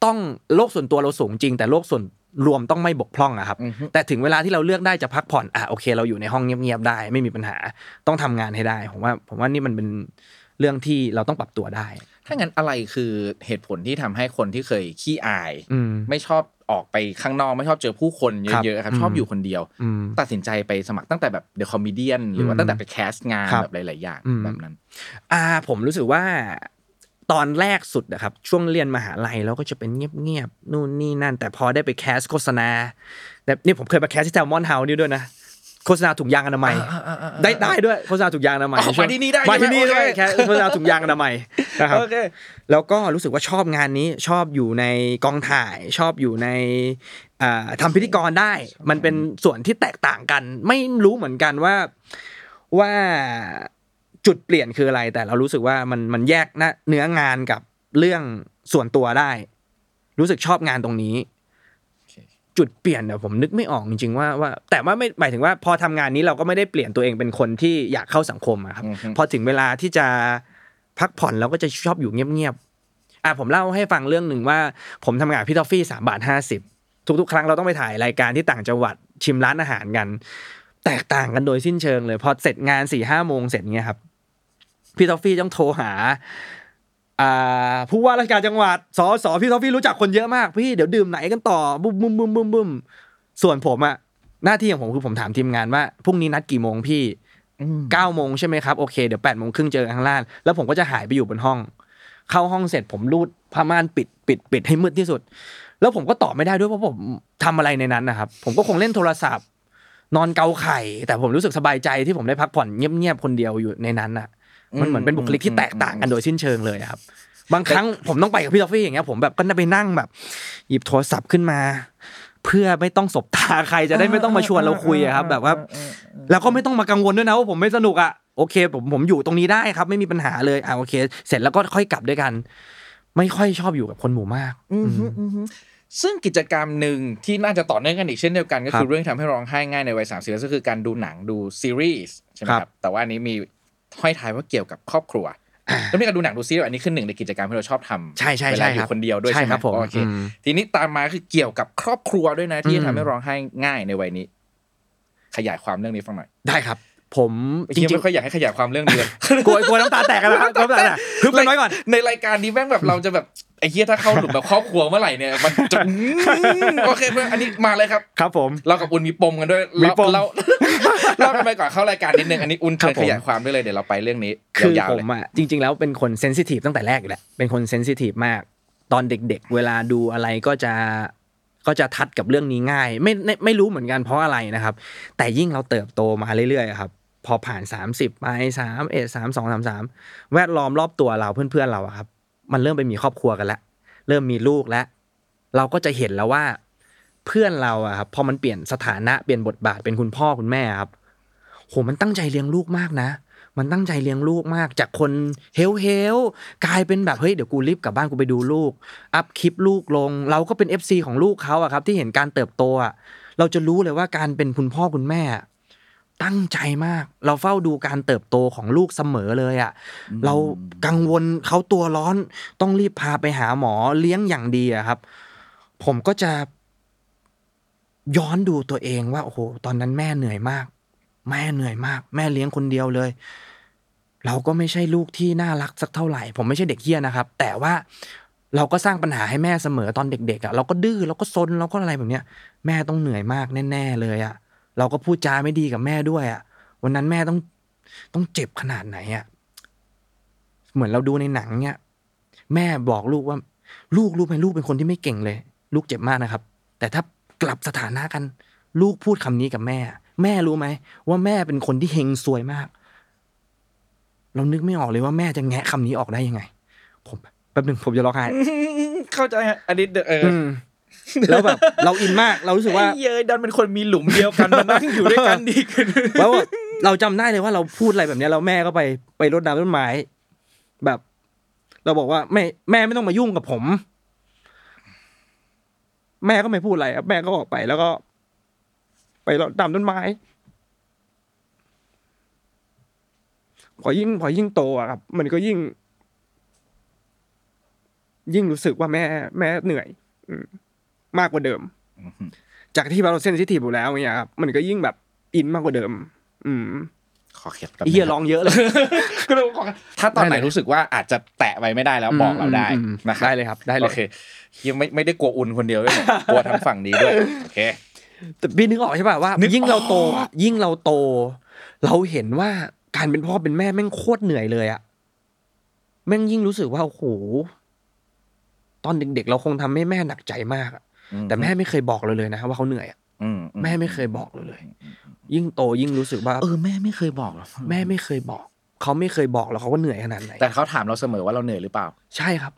ต้องโลกส่วนตัวเราสูงจริงแต่โลกส่วนรวมต้องไม่บกพร่องอะครับแต่ถึงเวลาที่เราเลือกได้จะพักผ่อนอ่ะโอเคเราอยู่ในห้องเงียบๆได้ไม่มีปัญหาต้องทำงานให้ได้ผมว่านี่มันเป็นเรื่องที่เราต้องปรับตัวได้ถ้างั้นอะไรคือเหตุผลที่ทำให้คนที่เคยขี้อายไม่ชอบออกไปข้างนอกไม่ชอบเจอผู้คนเยอะๆครับชอบอยู่คนเดียวตัดสินใจไปสมัครตั้งแต่แบบเดอะคอมเมเดียนหรือว่าตั้งแต่ไปแคสต์งานแบบหลายๆอย่างแบบนั้นผมรู้สึกว่าตอนแรกสุดนะครับช่วงเรียนมหาลัยเราก็จะเป็นเงียบๆนู่นนี่นั่นแต่พอได้ไปแคสโฆษณาแบบนี่ผมเคยไปแคสที่แซลมอนเฮาส์นี่ด้วยนะโฆษณาถุงยางอนามัยได้ด้วยโฆษณาถุงยางอนามัยมาที่นี่ได้มาที่นี่ด้วยแคสโฆษณาถุงยางอนามัยนะครับแล้วก็รู้สึกว่าชอบงานนี้ชอบอยู่ในกองถ่ายชอบอยู่ในทำพิธีกรได้มันเป็นส่วนที่แตกต่างกันไม่รู้เหมือนกันว่าจุดเปลี่ยนคืออะไรแต่เรารู้สึกว่ามันแยกเนื้องานกับเรื่องส่วนตัวได้รู้สึกชอบงานตรงนี้ จุดเปลี่ยนเนี่ยผมนึกไม่ออกจริงๆว่าแต่ว่าไม่หมายถึงว่าพอทำงานนี้เราก็ไม่ได้เปลี่ยนตัวเองเป็นคนที่อยากเข้าสังคมอะครับพอถึงเวลาที่จะพักผ่อนเราก็จะชอบอยู่เงียบๆผมเล่าให้ฟังเรื่องนึงว่าผมทำงานพี่ท็อฟฟี่3.50 บาททุกๆครั้งเราต้องไปถ่ายรายการที่ต่างจังหวัดชิมร้านอาหารกันแตกต่างกันโดยสิ้นเชิงเลยพอเสร็จงาน 4-5 โมงเสร็จเงี้ยครับพี่ท็อฟฟี่ต้องโทรหาผู้ว่าราชการจังหวัดสสพี่ท็อฟฟี่รู้จักคนเยอะมากพี่เดี๋ยวดื่มไหนกันต่อบึ้มส่วนผมอะหน้าที่ของผมคือผมถามทีมงานว่าพรุ่งนี้นัดกี่โมงพี่ 9 โมงใช่ไหมครับโอเคเดี๋ยว 8 โมงครึ่งเจอกันข้างล่างแล้วผมก็จะหายไปอยู่บนห้องเข้าห้องเสร็จผมลูดผ้าม่านปิดให้มืดที่สุดแล้วผมก็ตอบไม่ได้ด้วยเพราะผมทำอะไรในนั้นนะครับผมก็คงเล่นโทรศัพท์นอนเกาไข่แต่ผมรู้สึกสบายใจที่ผมได้พักผ่อนเงียบๆคนเดียวอยู่ในนั้นน่ะมันเหมือนเป็นบุคลิกที่แตกต่างกันโดยสิ้นเชิงเลยครับบางครั้งผมต้องไปกับพี่ท็อฟฟี่อย่างเงี้ยผมแบบก็ไปนั่งแบบหยิบโทรศัพท์ขึ้นมาเพื่อไม่ต้องสบตาใครจะได้ไม่ต้องมาชวนเราคุยครับแบบว่าแล้วก็ไม่ต้องมากังวลด้วยนะว่าผมไม่สนุกอ่ะโอเคผมอยู่ตรงนี้ได้ครับไม่มีปัญหาเลยโอเคเสร็จแล้วก็ค่อยกลับด้วยกันไม่ค่อยชอบอยู่กับคนหมู่มากซึ่งกิจกรรมหนึ่งที่น่าจะต่อเนื่องกันอีกเช่นเดียวกันก็คือเรื่องทำให้ร้องไห้ง่ายในวัย30ก็คือการดูหนังดูซีรีส์ใช่ไหมครับแต่ว่าอันนี้มีห้อยท้ายว่าเกี่ยวกับครอบครัวแล้วนี่การดูหนังดูซีรีส์อันนี้คือหนึ่งในกิจกรรมที่เราชอบทำใช่ๆๆเวลาอยู่คนเดียวด้วยใช่ไหมครับโอเคทีนี้ตามมาคือเกี่ยวกับครอบครัวด้วยนะที่ทำให้ร้องไห้ง่ายในวัยนี้ขยายความเรื่องนี้ฟังหน่อยได้ครับผมจริงๆไม่ค่อยอยากให้ขยายความเรื่องนี้เลยกลัวน้ำตาแตกกันแล้วครับน้ำตาแตกพึบกันไว้ก่อนในรายการนี้แม่งแบบเราจะแบบไอ้เหี้ยถ้าเข้าหลุมแบบครอบครัวเมื่อไหร่เนี่ยมันจะโอเคเพื่อนอันนี้มาเลยครับครับผมเรากับอุ่นมีปมกันด้วยเรากันไปก่อนเข้ารายการนิดนึงอันนี้อุ่นเชิญขยายความได้เลยเดี๋ยวเราไปเรื่องนี้ยาวๆเลยผมอ่ะจริงๆแล้วเป็นคนเซนซิทีฟตั้งแต่แรกอยู่แล้วเป็นคนเซนซิทีฟมากตอนเด็กๆเวลาดูอะไรก็จะทัดกับเรื่องนี้ง่ายไม่รู้เหมือนกันเพราะอะไรนะครับแต่ยิ่งเราเติบโตมาเรื่อยๆครับพอผ่าน30ไป31 32 33แวดล้อมรอบตัวเราเพื่อนๆเราครับมันเริ่มไปมีครอบครัวกันแล้วเริ่มมีลูกแล้วเราก็จะเห็นแล้วว่าเพื่อนเราอะครับพอมันเปลี่ยนสถานะเปลี่ยนบทบาทเป็นคุณพ่อคุณแม่ครับโหมันตั้งใจเลี้ยงลูกมากนะมันตั้งใจเลี้ยงลูกมากจากคนเฮลกลายเป็นแบบเฮ้ยเดี๋ยวกูรีบกลับบ้านกูไปดูลูกอัพคลิปลูกลงเราก็เป็น FC ของลูกเขาอะครับที่เห็นการเติบโตอะเราจะรู้เลยว่าการเป็นคุณพ่อคุณแม่ตั้งใจมากเราเฝ้าดูการเติบโตของลูกเสมอเลยอ่ะเรากังวลเขาตัวร้อนต้องรีบพาไปหาหมอเลี้ยงอย่างดีอ่ะครับผมก็จะย้อนดูตัวเองว่าโอ้โหตอนนั้นแม่เหนื่อยมากแม่เลี้ยงคนเดียวเลยเราก็ไม่ใช่ลูกที่น่ารักสักเท่าไหร่ผมไม่ใช่เด็กเหี้ยนะครับแต่ว่าเราก็สร้างปัญหาให้แม่เสมอตอนเด็กๆอ่ะเราก็ดื้อเราก็ซนเราก็อะไรแบบเนี้ยแม่ต้องเหนื่อยมากแน่ๆเลยอ่ะเราก็พูดจาไม่ดีกับแม่ด้วยอ่ะวันนั้นแม่ต้องเจ็บขนาดไหนอ่ะเหมือนเราดูในหนังเนี่ยแม่บอกลูกว่าลูกให้ลูกเป็นคนที่ไม่เก่งเลยลูกเจ็บมากนะครับแต่ถ้ากลับสถานะกันลูกพูดคำนี้กับแม่รู้ไหมว่าแม่เป็นคนที่เฮงซวยมากเรานึกไม่ออกเลยว่าแม่จะแงะคำนี้ออกได้ยังไงผมแป๊บนึงผมจะร้องไห้เข้าใจฮะอันนี้แล้วแบบเราอินมากเรารู้สึกว่าเยอะดันเป็นคนมีหลุมเดียวกันมานั่งอยู่ด้วยกันดีกันแล้วเราจำได้เลยว่าเราพูดอะไรแบบนี้แล้วแม่ก็ไปรดน้ำต้นไม้แบบเราบอกว่าแม่ไม่ต้องมายุ่งกับผมแม่ก็ไม่พูดอะไรครับแม่ก็ออกไปแล้วก็ไปรดน้ำต้นไม้พอยิ่งโตอ่ะครับมันก็ยิ่งรู้สึกว่าแม่เหนื่อยมากกว่าเดิมจากที่เราเซนซิทีฟอยู่แล้วเนี่ยครับมันก็ยิ่งแบบอินมากกว่าเดิมขอเคล็ดลับเฮียร้องเยอะเลยก็เลยถ้าตอนไหนรู้สึกว่าอาจจะแตะไว้ไม่ได้แล้วบอกเราได้นะครับได้เลยครับได้เลยโอเคยังไม่ได้กลัวอุ่นคนเดียวด้วยกลัวทั้งฝั่งนี้ด้วยโอเคแต่พี่นึกออกใช่ป่ะว่ายิ่งเราโตเราเห็นว่าการเป็นพ่อเป็นแม่แม่งโคตรเหนื่อยเลยอะแม่งยิ่งรู้สึกว่าโอ้โหตอนเด็กๆเราคงทำให้แม่หนักใจมากแต่แม่ไม่เคยบอกเราเลยนะว่าเขาเหนื่อยแม่ไม่เคยบอกเราเลยยิ่งโตยิ่งรู้สึกว่าแม่ไม่เคยบอกหรอแม่ไม่เคยบอกเขาไม่เคยบอกเราเขาว่าเหนื่อยขนาดไหนแต่เขาถามเราเสมอว่าเราเหนื่อยหรือเปล่าใช่ครับ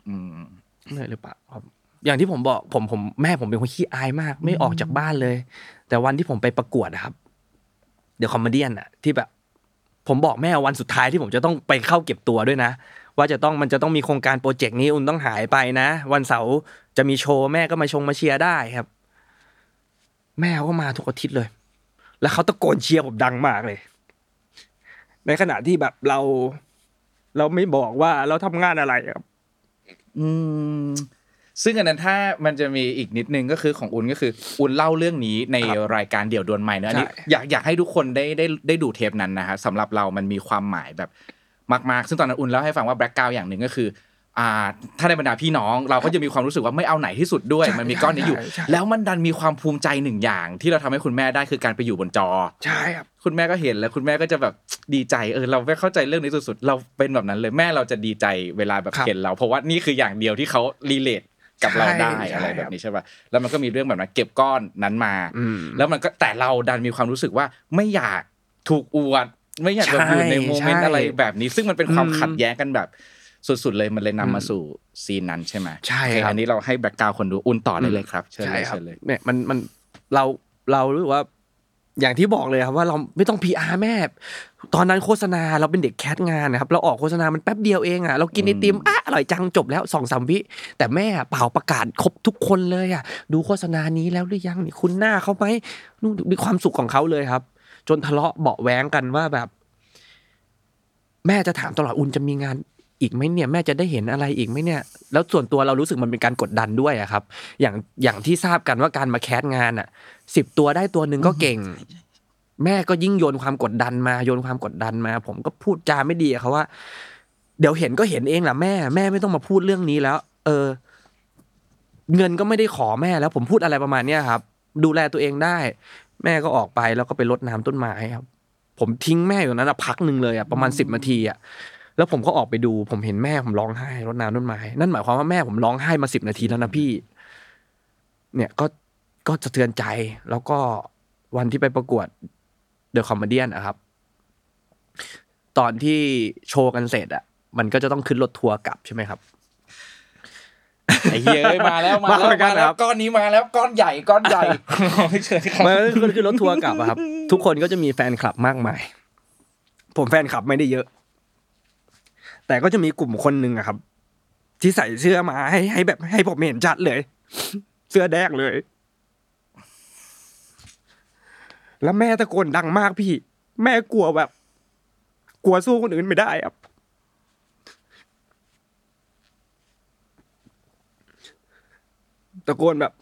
เหนื่อยหรือเปล่าอย่างที่ผมบอกผมแม่ผมเป็นคนขี้อายมากไม่ออกจากบ้านเลยแต่วันที่ผมไปประกวดนะครับเดี๋ยวคอมเมเดี้ยนอะที่แบบผมบอกแม่วันสุดท้ายที่ผมจะต้องไปเข้าเก็บตัวด้วยนะว่ามันจะต้องมีโครงการโปรเจกต์นี้อุ่นต้องหายไปนะวันเสาร์จะมีโชว์แม่ก็มาเชียร์ได้ครับ แม่เขาก็มาทุกอาทิตย์เลยแล้วเขาตะโกนเชียร์ผมดังมากเลยในขณะที่แบบเราไม่บอกว่าเราทำงานอะไรครับซึ่งอันนั้นถ้ามันจะมีอีกนิดนึงก็คือของอุ่นก็คืออุ่นเล่าเรื่องนี้ในรายการเดี่ยวดวลใหม่นะอันนี้อยากให้ทุกคนได้ดูเทปนั้นนะฮะสำหรับเรามันมีความหมายแบบมากๆซึ่งตอนนั้นอุ่นเล่าให้ฟังว่าแบล็คกราวด์อย่างหนึ่งก็คือถ้าในบรรดาพี่น้องเราก็จะมีความรู้สึกว่าไม่เอาไหนที่สุดด้วยมันมีก้อนนี้อยู่แล้วมันดันมีความภูมิใจหนึ่งอย่างที่เราทำให้คุณแม่ได้คือการไปอยู่บนจอใช่ครับคุณแม่ก็เห็นแล้วคุณแม่ก็จะแบบดีใจเราไม่เข้าใจเรื่องนี้สุดๆเราเป็นแบบนั้นเลยแม่เราจะดีใจเวลาแบบเห็นเราเพราะว่านี่คืออย่างเดียวที่เขารีเลทกับเราได้อะไรแบบนี้ใช่ป่ะแล้วมันก็มีเรื่องแบบนั้นเก็บก้อนนั้นมาแล้วมันก็แต่เราดันมีความรู้สึกว่าไม่อยากถูกอวดไม่อยากแบบอยู่ในโมเมนต์อะไรแบบนี้ซึ่งมันเป็นความขัดแย้งกันแบบสุดๆเลยมันเลยนำมาสู่ซีนนั้นใช่ไหมใช่ครับอันนี้เราให้แบ็คกราวด์คนดูอุ่นต่อได้เลยครับใช่ครับเนี่ยมันเรารู้ว่าอย่างที่บอกเลยครับว่าเราไม่ต้อง PR แม่ตอนนั้นโฆษณาเราเป็นเด็กแคสต์งานนะครับเราออกโฆษณามันแป๊บเดียวเองอ่ะเรากินไอติมอร่อยจังจบแล้ว 2-3 วิแต่แม่เป่าประกาศครบทุกคนเลยอ่ะดูโฆษณานี้แล้วหรือยังนี่คุณหน้าเขาไหมนู่นมีความสุขของเขาเลยครับจนทะเลาะเบาะแว้งกันว่าแบบแม่จะถามตลอดอุ่นจะมีงานอีกไหมเนี่ยแม่จะได้เห็นอะไรอีกไหมเนี่ยแล้วส่วนตัวเรารู้สึกมันเป็นการกดดันด้วยอะครับอย่างที่ทราบกันว่าการมาแคสงานอ่ะ10ตัวได้ตัวนึงก็เก่งแม่ก็ยิ่งโยนความกดดันมาผมก็พูดจาไม่ดีกับเขาว่าเดี๋ยวเห็นก็เห็นเองแหละแม่ไม่ต้องมาพูดเรื่องนี้แล้วเงินก็ไม่ได้ขอแม่แล้วผมพูดอะไรประมาณเนี้ยครับดูแลตัวเองได้แม่ก็ออกไปแล้วก็ไปรดน้ำต้นไม้ครับผมทิ้งแม่อยู่นั้นพักนึงเลยอะประมาณ10นาทีอะแล้วผมก็ออกไปดูผมเห็นแม่ผมร้องไห้รดน้ำต้นไม้นั่นหมายความว่าแม่ผมร้องไห้มา10นาทีแล้วนะพี่เนี่ยก็สะเทือนใจแล้วก็วันที่ไปประกวดเดอะคอมเมเดียนอะครับตอนที่โชว์กันเสร็จอะมันก็จะต้องขึ้นรถทัวร์กลับใช่ไหมครับไอ้เหี้ยมาแล้วก้อนนี้มาแล้วก้อนใหญ่มาขึ้นรถทัวร์กลับอะครับทุกคนก็จะมีแฟนคลับมากมายผมแฟนคลับไม่ได้เยอะแต่ก็จะมีกลุ่มคนนึงอะครับที่ใส่เสื้อมาให้แบบให้ผมเห็นชัดเลยเสื้อแดงเลยแล้วแม่ตะโกนดังมากพี่แม่กลัวแบบกลัวสู้คนอื่นไม่ได้ครับตะโกนแบบ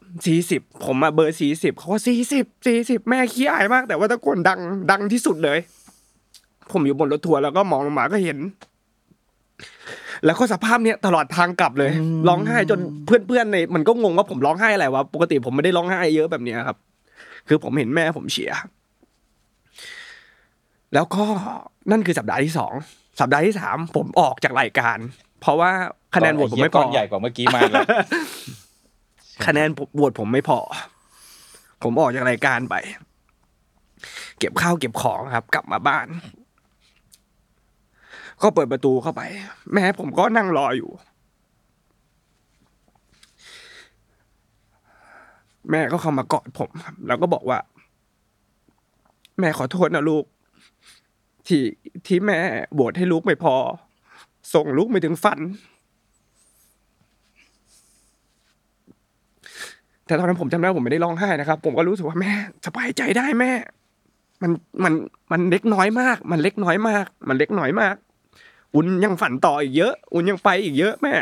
40ผมอะเบอร์40เขาว่า40แม่ขี้อายมากแต่ว่าตะโกนดังที่สุดเลยผมอยู่บนรถทัวร์แล้วก็มองลงมาก็เห็นแล้วก็สภาพเนี้ยตลอดทางกลับเลยร้องไห้จนเพื่อนๆในมันก็งงว่าผมร้องไห้อะไรวะปกติผมไม่ได้ร้องไห้เยอะแบบเนี้ยครับคือผมเห็นแม่ผมเชียร์แล้วก็นั่นคือสัปดาห์ที่2สัปดาห์ที่3ผมออกจากรายการเพราะว่าคะแนนโหวตผมไม่พอใหญ่กว่าเมื่อกี้มากเลยคะแนนโหวตผมไม่พอผมออกจากรายการไปเก็บข้าวเก็บของครับกลับมาบ้านก็เปิดประตูเข้าไปแม่ผมก็นั่งรออยู่แม่ก็เข้ามากอดผมครับแล้วก็บอกว่าแม่ขอโทษนะลูกที่แม่โหวตให้ลูกไม่พอส่งลูกไม่ถึงฝันแต่ตอนนั้นผมจำได้ผมไม่ได้ร้องไห้นะครับผมก็รู้สึกว่าแม่สบายใจได้แม่มันเล็กน้อยมากอุ่นยังฝันต่ออีกเยอะอุ่นยังไปอีกเยอะแม่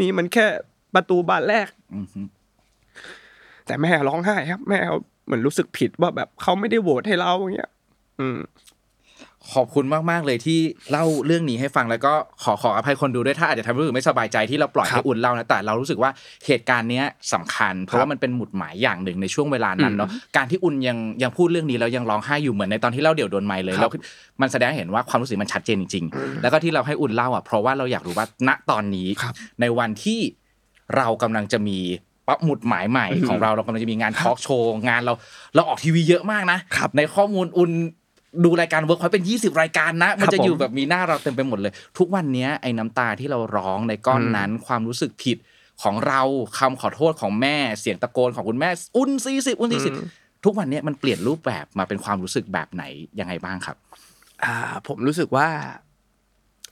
นี่มันแค่ประตูบานแรกแต่แม่ร้องไห้ครับแม่เหมือนรู้สึกผิดว่าแบบเขาไม่ได้โหวตให้เราอย่างเงี้ยขอบคุณมากๆเลยที่เล่าเรื่องนี้ให้ฟังแล้วก็ขออภัยคนดูด้วยถ้าอาจจะทำรู้สึกไม่สบายใจที่เราปล่อยให้อุ่นเล่านะแต่เรารู้สึกว่าเหตุการณ์เนี้ยสำคัญเพราะว่ามันเป็นหมุดหมายอย่างหนึ่งในช่วงเวลานั้นเนาะการที่อุ่นยังพูดเรื่องนี้แล้วยังร้องไห้อยู่เหมือนในตอนที่เล่าเดี่ยวดวลไมค์เลยแล้วมันแสดงให้เห็นว่าความรู้สึกมันชัดเจนจริงๆแล้วก็ที่เราให้อุ่นเล่าอ่ะเพราะว่าเราอยากรู้ว่าณตอนนี้ในวันที่เรากำลังจะมีหมุดหมายใหม่ของเรากำลังจะมีงานทอล์กโชว์งานเราออกทีวีเยอะมากนะในข้อมูลอุ่นดูรายการ Workpoint เป็น20รายการนะมันจะอยู่แบบมีหน้าเราเต็มไปหมดเลยทุกวันเนี้ยไอ้น้ำตาที่เราร้องในก้อนนั้นความรู้สึกผิดของเราคำขอโทษของแม่เสียงตะโกนของคุณแม่อุ่น40ทุกวันเนี้ยมันเปลี่ยนรูปแบบมาเป็นความรู้สึกแบบไหนยังไงบ้างครับผมรู้สึกว่า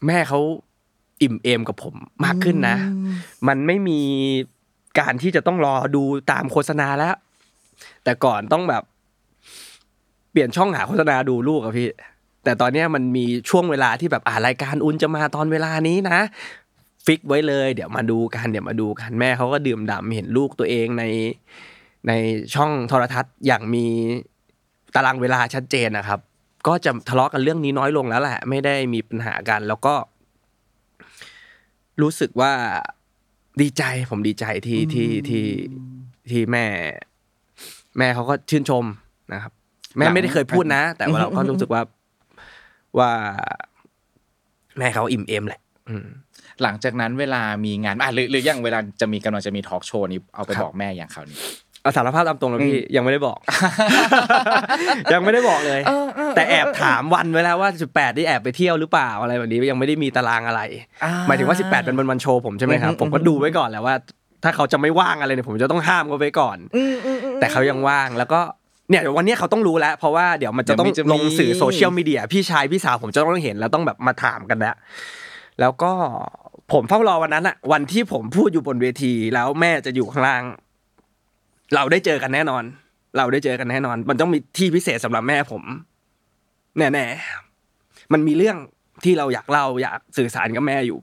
แม่เค้าอิ่มเอมกับผมมากขึ้นนะมันไม่มีการที่จะต้องรอดูตามโฆษณาแล้ว แต่ก่อนต้องแบบเปลี่ยนช่องหาโฆษณาดูลูกอะพี่แต่ตอนนี้มันมีช่วงเวลาที่แบบรายการอุ่นจะมาตอนเวลานี้นะฟิกไว้เลยเดี๋ยวมาดูกันแม่เขาก็ดื่มด่ำเห็นลูกตัวเองในช่องโทรทัศน์อย่างมีตารางเวลาชัดเจนนะครับก็จะทะเลาะกันเรื่องนี้น้อยลงแล้วแหละไม่ได้มีปัญหากันแล้วก็รู้สึกว่าผมดีใจที่แม่เขาก็ชื่นชมนะครับแม่ไม่ได้เคยพูดนะแต่ว่าเราก็รู้สึกว่าแม่เขาอิ่มเอมแหละหลังจากนั้นเวลามีงานหรือยังเวลาจะมีกำลังจะมีทอล์คโชว์นี้เอาไปบอกแม่อย่างคราวนี้สารภาพตามตรงแล้วพี่ยังไม่ได้บอกเลยแต่แอบถามวันไว้แล้วว่า18ได้แอบไปเที่ยวหรือเปล่าอะไรแบบนี้ยังไม่ได้มีตารางอะไรหมายถึงว่า18เป็นวันโชว์ผมใช่มั้ยครับผมก็ดูไว้ก่อนแล้วว่าถ้าเขาจะไม่ว่างอะไรเนี่ยผมจะต้องห้ามเขาไว้ก่อนแต่เขายังว่างแล้วก็เนี่ยวันนี้เขาต้องรู้แล้วเพราะว่าเดี๋ยวมันจะต้องลงสื่อโซเชียลมีเดียพี่ชายพี่สาวผมจะต้องเห็นแล้วต้องแบบมาถามกันแล้วก็ผมเฝ้ารอวันนั้นอะวันที่ผมพูดอยู่บนเวทีแล้วแม่จะอยู่ข้างล่างเราได้เจอกันแน่นอนมันต้องมีที่พิเศษสำหรับแม่ผมแน่ๆมันมีเรื่องที่เราอยากเล่าอยากสื่อสารกับแม่อยู่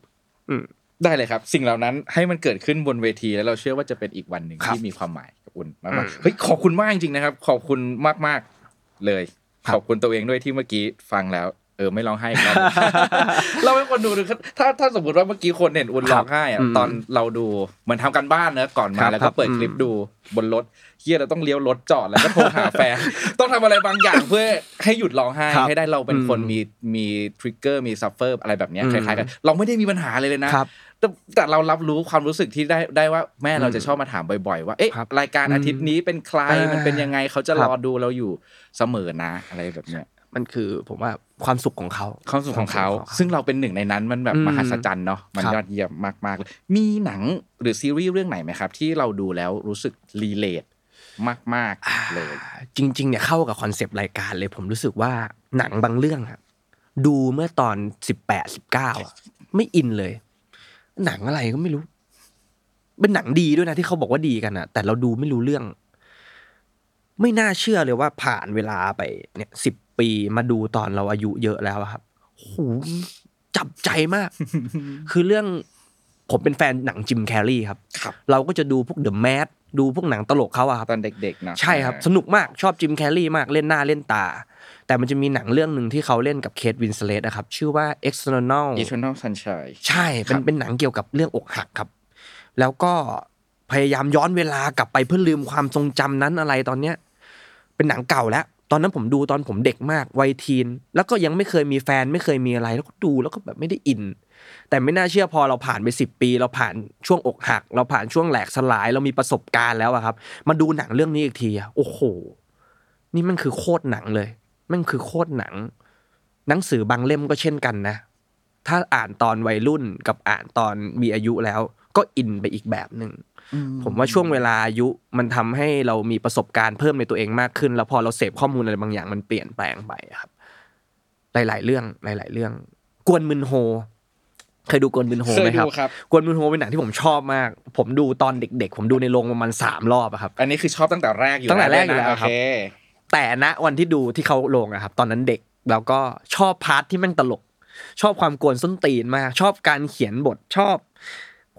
ได้เลยครับสิ่งเหล่านั้นให้มันเกิดขึ้นบนเวทีแล้วเราเชื่อว่าจะเป็นอีกวันหนึ่งที่มีความหมายกับอุ่นมากๆเฮ้ยขอบคุณมากจริงๆนะครับขอบคุณมากๆเลยขอบคุณตัวเองด้วยที่เมื่อกี้ฟังแล้วไม่ร้องไห้ครับเราเป็นคนดูถ้าสมมุติว่าเมื่อกี้คนเห็นอุ่นร้องไห้อ่ะตอนเราดูเหมือนทำกันบ้านนะก่อนมาแล้วก็เปิดคลิปดูบนรถเหี้ยเราต้องเลี้ยวรถจอดแล้วก็โทรหาแฟนต้องทำอะไรบางอย่างเพื่อให้หยุดร้องไห้ให้ได้เราเป็นคนมีทริกเกอร์มีซัฟเฟอร์อะไรแบบเนี้ยคล้ายๆกันเราไม่ได้มีปัญหาเลยนะแต่เรารับรู้ความรู้สึกที่ได้ว่าแม่เราจะชอบมาถามบ่อยๆว่าเอ๊ะรายการอาทิตย์นี้เป็นใครมันเป็นยังไงเขาจะรอดูเราอยู่เสมอนะอะไรแบบเนี้ยมันคือผมว่าความสุขของเขาซึ่งเราเป็นหนึ่งในนั้นมันแบบมหัศจรรย์เนาะมันยอดเยี่ยมมากๆมีหนังหรือซีรีส์เรื่องไหนไหมครับที่เราดูแล้วรู้สึกรีเลทมากๆเลยจริงๆเนี่ยเข้ากับคอนเซปต์รายการเลยผมรู้สึกว่าหนังบางเรื่องครับดูเมื่อตอน18-19ไม่อินเลยหนังอะไรก็ไม่รู้เป็นหนังดีด้วยนะที่เขาบอกว่าดีกันนะแต่เราดูไม่รู้เรื่องไม่น่าเชื่อเลยว่าผ่านเวลาไปเนี่ย10 ปีมาดูตอนเราอายุเยอะแล้วครับโหจับใจมาก คือเรื่องผมเป็นแฟนหนังจิมแคร์รีครับเราก็จะดูพวก The Mask ดูพวกหนังตลกเขาอะครับตอนเด็กๆนะใช่ครับสนุกมากชอบจิมแคร์รีมากเล่นหน้าเล่นตาแต่มันจะมีหนังเรื่องนึงที่เขาเล่นกับเคทวินสเลตนะครับชื่อว่า Eternal Sunshine ใช่เป็นหนังเกี่ยวกับเรื่องอกหักครับแล้วก็พยายามย้อนเวลากลับไปเพื่อลืมความทรงจำนั้นอะไรตอนเนี้ยเป็นหนังเก่าแล้วตอนนั้นผมดูตอนผมเด็กมากวัยทีนแล้วก็ยังไม่เคยมีแฟนไม่เคยมีอะไรแล้วก็ดูแล้วก็แบบไม่ได้อินแต่ไม่น่าเชื่อพอเราผ่านไป10 ปีเราผ่านช่วงอกหักเราผ่านช่วงแหลกสลายเรามีประสบการณ์แล้วอะครับมาดูหนังเรื่องนี้อีกทีอะโอ้โหนี่มันคือโคตรหนังเลยมันคือโคตรหนังหนังสือบางเล่มก็เช่นกันนะถ้าอ่านตอนวัยรุ่นกับอ่านตอนมีอายุแล้วก็อินไปอีกแบบนึงผมว่าช่วงเวลาอายุมันทำให้เรามีประสบการณ์เพิ่มในตัวเองมากขึ้นแล้วพอเราเสพข้อมูลอะไรบางอย่างมันเปลี่ยนแปลงไปครับหลายๆเรื่องกวนมึนโฮเคยดูกวนมึนโฮมั้ยครับกวนมึนโฮเป็นหนังที่ผมชอบมากผมดูตอนเด็กๆผมดูในโรงประมาณ3 รอบอ่ะครับอันนี้คือชอบตั้งแต่แรกอยู่แล้วครับแต่ณวันที่ดูที่เขาลงอ่ะครับตอนนั้นเด็กแล้วก็ชอบพาร์ทที่แม่งตลกชอบความกวนส้นตีนมากชอบการเขียนบทชอบ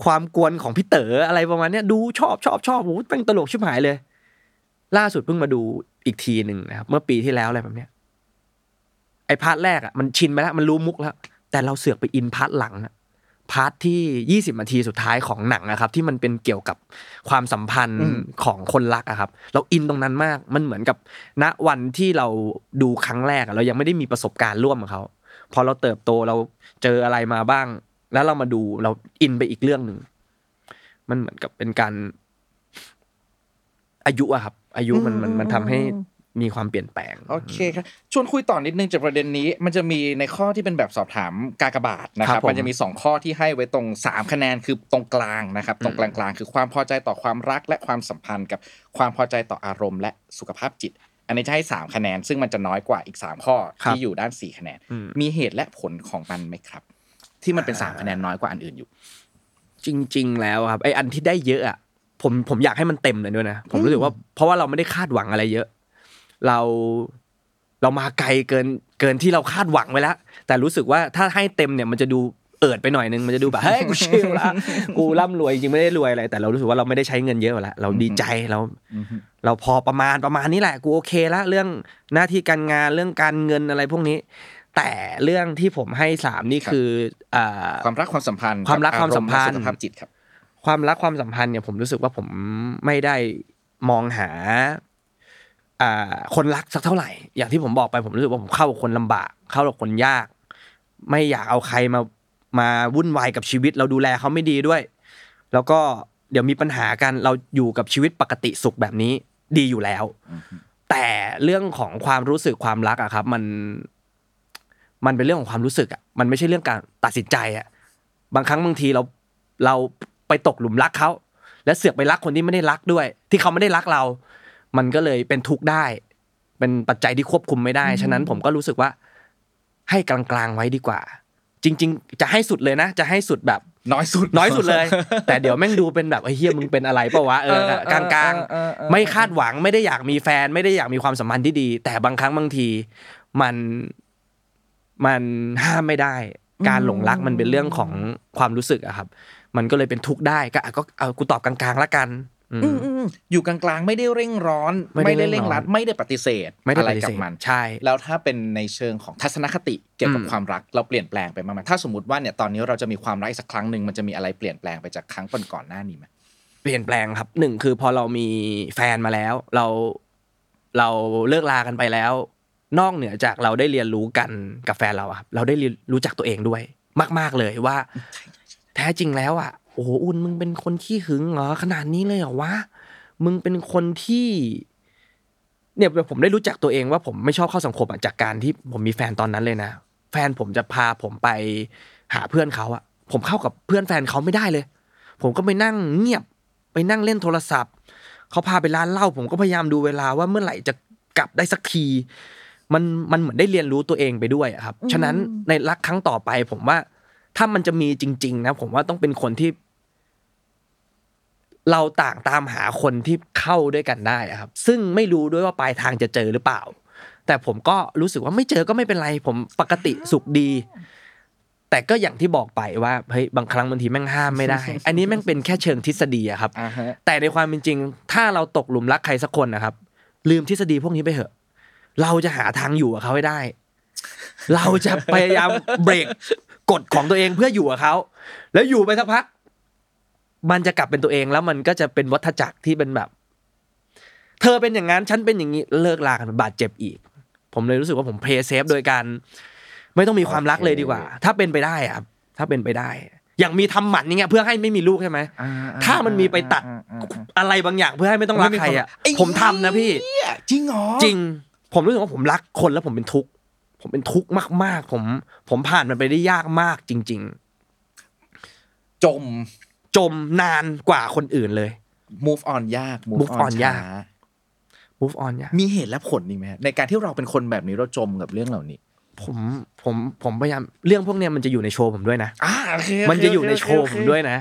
ความกวนของพี่เต๋ออะไรประมาณเนี้ยดูชอบโหตั้งตลกชิบหายเลยล่าสุดเพิ่งมาดูอีกทีนึงนะครับเมื่อปีที่แล้วอะไรแบบเนี้ยไอ้พาร์ทแรกอ่ะมันชินไปแล้วมันรู้มุกแล้วแต่เราเสือกไปอินพาร์ทหลังอ่ะพาร์ทที่20นาทีสุดท้ายของหนังนะครับที่มันเป็นเกี่ยวกับความสัมพันธ์ของคนรักอ่ะครับเราอินตรงนั้นมากมันเหมือนกับณวันที่เราดูครั้งแรกเรายังไม่ได้มีประสบการณ์ร่วมกับเขาพอเราเติบโตเราเจออะไรมาบ้างแล้วเรามาดูเราอินไปอีกเรื่องนึงมันเหมือนกับเป็นการอายุอะครับอายุมันทำให้มีความเปลี่ยนแปลงโอเคครับชวนคุยต่อนิดนึงจากประเด็นนี้มันจะมีในข้อที่เป็นแบบสอบถามกากบาทนะครับมันจะมี2ข้อที่ให้ไว้ตรง3 คะแนนคือตรงกลางนะครับตรงกลางๆคือความพอใจต่อความรักและความสัมพันธ์กับความพอใจต่ออารมณ์และสุขภาพจิตอันนี้จะให้3 คะแนนซึ่งมันจะน้อยกว่าอีก3 ข้อที่อยู่ด้าน4 คะแนนมีเหตุและผลของมันไหมครับที่มันเป็น3 คะแนนน้อยกว่าอันอื่นอยู่จริงๆแล้วครับไอ้อันที่ได้เยอะอ่ะ ผมอยากให้มันเต็มเลยด้วยนะผมรู้สึกว่าเพราะว่าเราไม่ได้คาดหวังอะไรเยอะเรามาไกลเกินที่เราคาดหวังไว้แล้วแต่รู้สึกว่าถ้าให้เต็มเนี่ยมันจะดูเอิดไปหน่อยนึงมันจะดูแบบเฮ้ยกูชิลละกูร่ำรวยจริงไม่ได้รวยอะไรแต่เรารู้สึกว่าเราไม่ได้ใช้เงินเยอะละเราดีใจเราพอประมาณนี้แหละกูโอเคละเรื่องหน้าที่การงานเรื่องการเงินอะไรพวกนี้แต่เรื่องที่ผมให้3นี่คือความรักความสัมพันธ์สุขภาพจิตครับความรักความสัมพันธ์เนี่ยผมรู้สึกว่าผมไม่ได้มองหาคนรักสักเท่าไหร่อย่างที่ผมบอกไปผมรู้สึกว่าผมเข้ากับคนลำบากเข้ากับคนยากไม่อยากเอาใครมาวุ่นวายกับชีวิตเราดูแลเขาไม่ดีด้วยแล้วก็เดี๋ยวมีปัญหากันเราอยู่กับชีวิตปกติสุขแบบนี้ดีอยู่แล้วแต่เรื่องของความรู้สึกความรักอะครับมันเป็นเรื่องของความรู้สึกอะมันไม่ใช่เรื่องการตัดสินใจอะบางครั้งบางทีเราไปตกหลุมรักเขาและเสือกไปรักคนที่ไม่ได้รักด้วยที่เขาไม่ได้รักเรามันก็เลยเป็นทุกข์ได้เป็นปัจจัยที่ควบคุมไม่ได้ฉะนั้นผมก็รู้สึกว่าให้กลางๆไว้ดีกว่าจริงๆจะให้สุดเลยนะจะให้สุดแบบน้อยสุดเลยแต่เดี๋ยวแม่งดูเป็นแบบไอ้เหี้ยมึงเป็นอะไรป่าววะกลางๆไม่คาดหวังไม่ได้อยากมีแฟนไม่ได้อยากมีความสัมพันธ์ที่ดีแต่บางครั้งบางทีมันห้ามไม่ได้การหลงรักมันเป็นเรื่องของความรู้สึกอะครับมันก็เลยเป็นทุกข์ได้ก็เอากูตอบกลางๆละกันอยู่กลางๆไม่ได้เร่งร้อนไม่ได้เร่งรัดไม่ได้ปฏิเสธอะไรกับมันใช่แล้วถ้าเป็นในเชิงของทัศนคติเกี่ยวกับความรักเราเปลี่ยนแปลงไปมั้ยถ้าสมมุติว่าเนี่ยตอนนี้เราจะมีความรักอีกสักครั้งนึงมันจะมีอะไรเปลี่ยนแปลงไปจากครั้งก่อนหน้านี้มั้ยเปลี่ยนแปลงครับ1คือพอเรามีแฟนมาแล้วเราเลิกลากันไปแล้วนอกเหนือจากเราได้เรียนรู้กันกับแฟนเราครับเราได้รู้จักตัวเองด้วยมากๆเลยว่าแท้จริงแล้วอ่ะโอ้โหอุ่นมึงเป็นคนขี้หึงเหรอขนาดนี้เลยเหรอวะมึงเป็นคนที่เนี่ยผมได้รู้จักตัวเองว่าผมไม่ชอบเข้าสังคมอ่ะจากการที่ผมมีแฟนตอนนั้นเลยนะแฟนผมจะพาผมไปหาเพื่อนเขาอ่ะผมเข้ากับเพื่อนแฟนเขาไม่ได้เลยผมก็ไปนั่งเงียบไปนั่งเล่นโทรศัพท์เขาพาไปร้านเหล้าผมก็พยายามดูเวลาว่าเมื่อไหร่จะกลับได้สักทีมันเหมือนได้เรียนรู้ตัวเองไปด้วยครับฉะนั้นในรักครั้งต่อไปผมว่าถ้ามันจะมีจริงๆนะผมว่าต้องเป็นคนที่เราต่างตามหาคนที่เข้าด้วยกันได้ครับซึ่งไม่รู้ด้วยว่าปลายทางจะเจอหรือเปล่าแต่ผมก็รู้สึกว่าไม่เจอก็ไม่เป็นไรผมปกติสุขดีแต่ก็อย่างที่บอกไปว่าเฮ้ยบางครั้งบางทีแม่งห้ามไม่ได้อันนี้แม่งเป็นแค่เชิงทฤษฎีอะครับแต่ในความเป็นจริงถ้าเราตกหลุมรักใครสักคนนะครับลืมทฤษฎีพวกนี้ไปเถอะเราจะหาทางอยู่กับเขาให้ได้เราจะพยายามเบรกกฎของตัวเองเพื่ออยู่กับเขาแล้วอยู่ไปสักพักมันจะกลับเป็นตัวเองแล้วมันก็จะเป็นวัฏจักรที่เป็นแบบเธอเป็นอย่างนั้นฉันเป็นอย่างนี้เลิกลากันบาดเจ็บอีกผมเลยรู้สึกว่าผมเพลย์เซฟโดยการไม่ต้องมีความรักเลยดีกว่าถ้าเป็นไปได้ครับถ้าเป็นไปได้อย่างมีทำหมันอย่างเงี้ยเพื่อให้ไม่มีลูกใช่มั้ยถ้ามันมีไปตัดอะไรบางอย่างเพื่อให้ไม่ต้องรักใครอ่ะผมทำนะพี่จริงหรอจริงผมรู้สึกว่าผมรักคนแล้วผมเป็นทุกข์มากๆผมผ่านมันไปได้ยากมากจริงๆจมนานกว่าคนอื่นเลย move on ยากมีเหตุและผลนี่มั้ยในการที่เราเป็นคนแบบนี้เราจมกับเรื่องเหล่านี้ผมพยายามเรื่องพวกเนี้ยมันจะอยู่ในโชว์ผมด้วยนะโอเคมันจะอยู่ในโชว์ผมด้วยนะ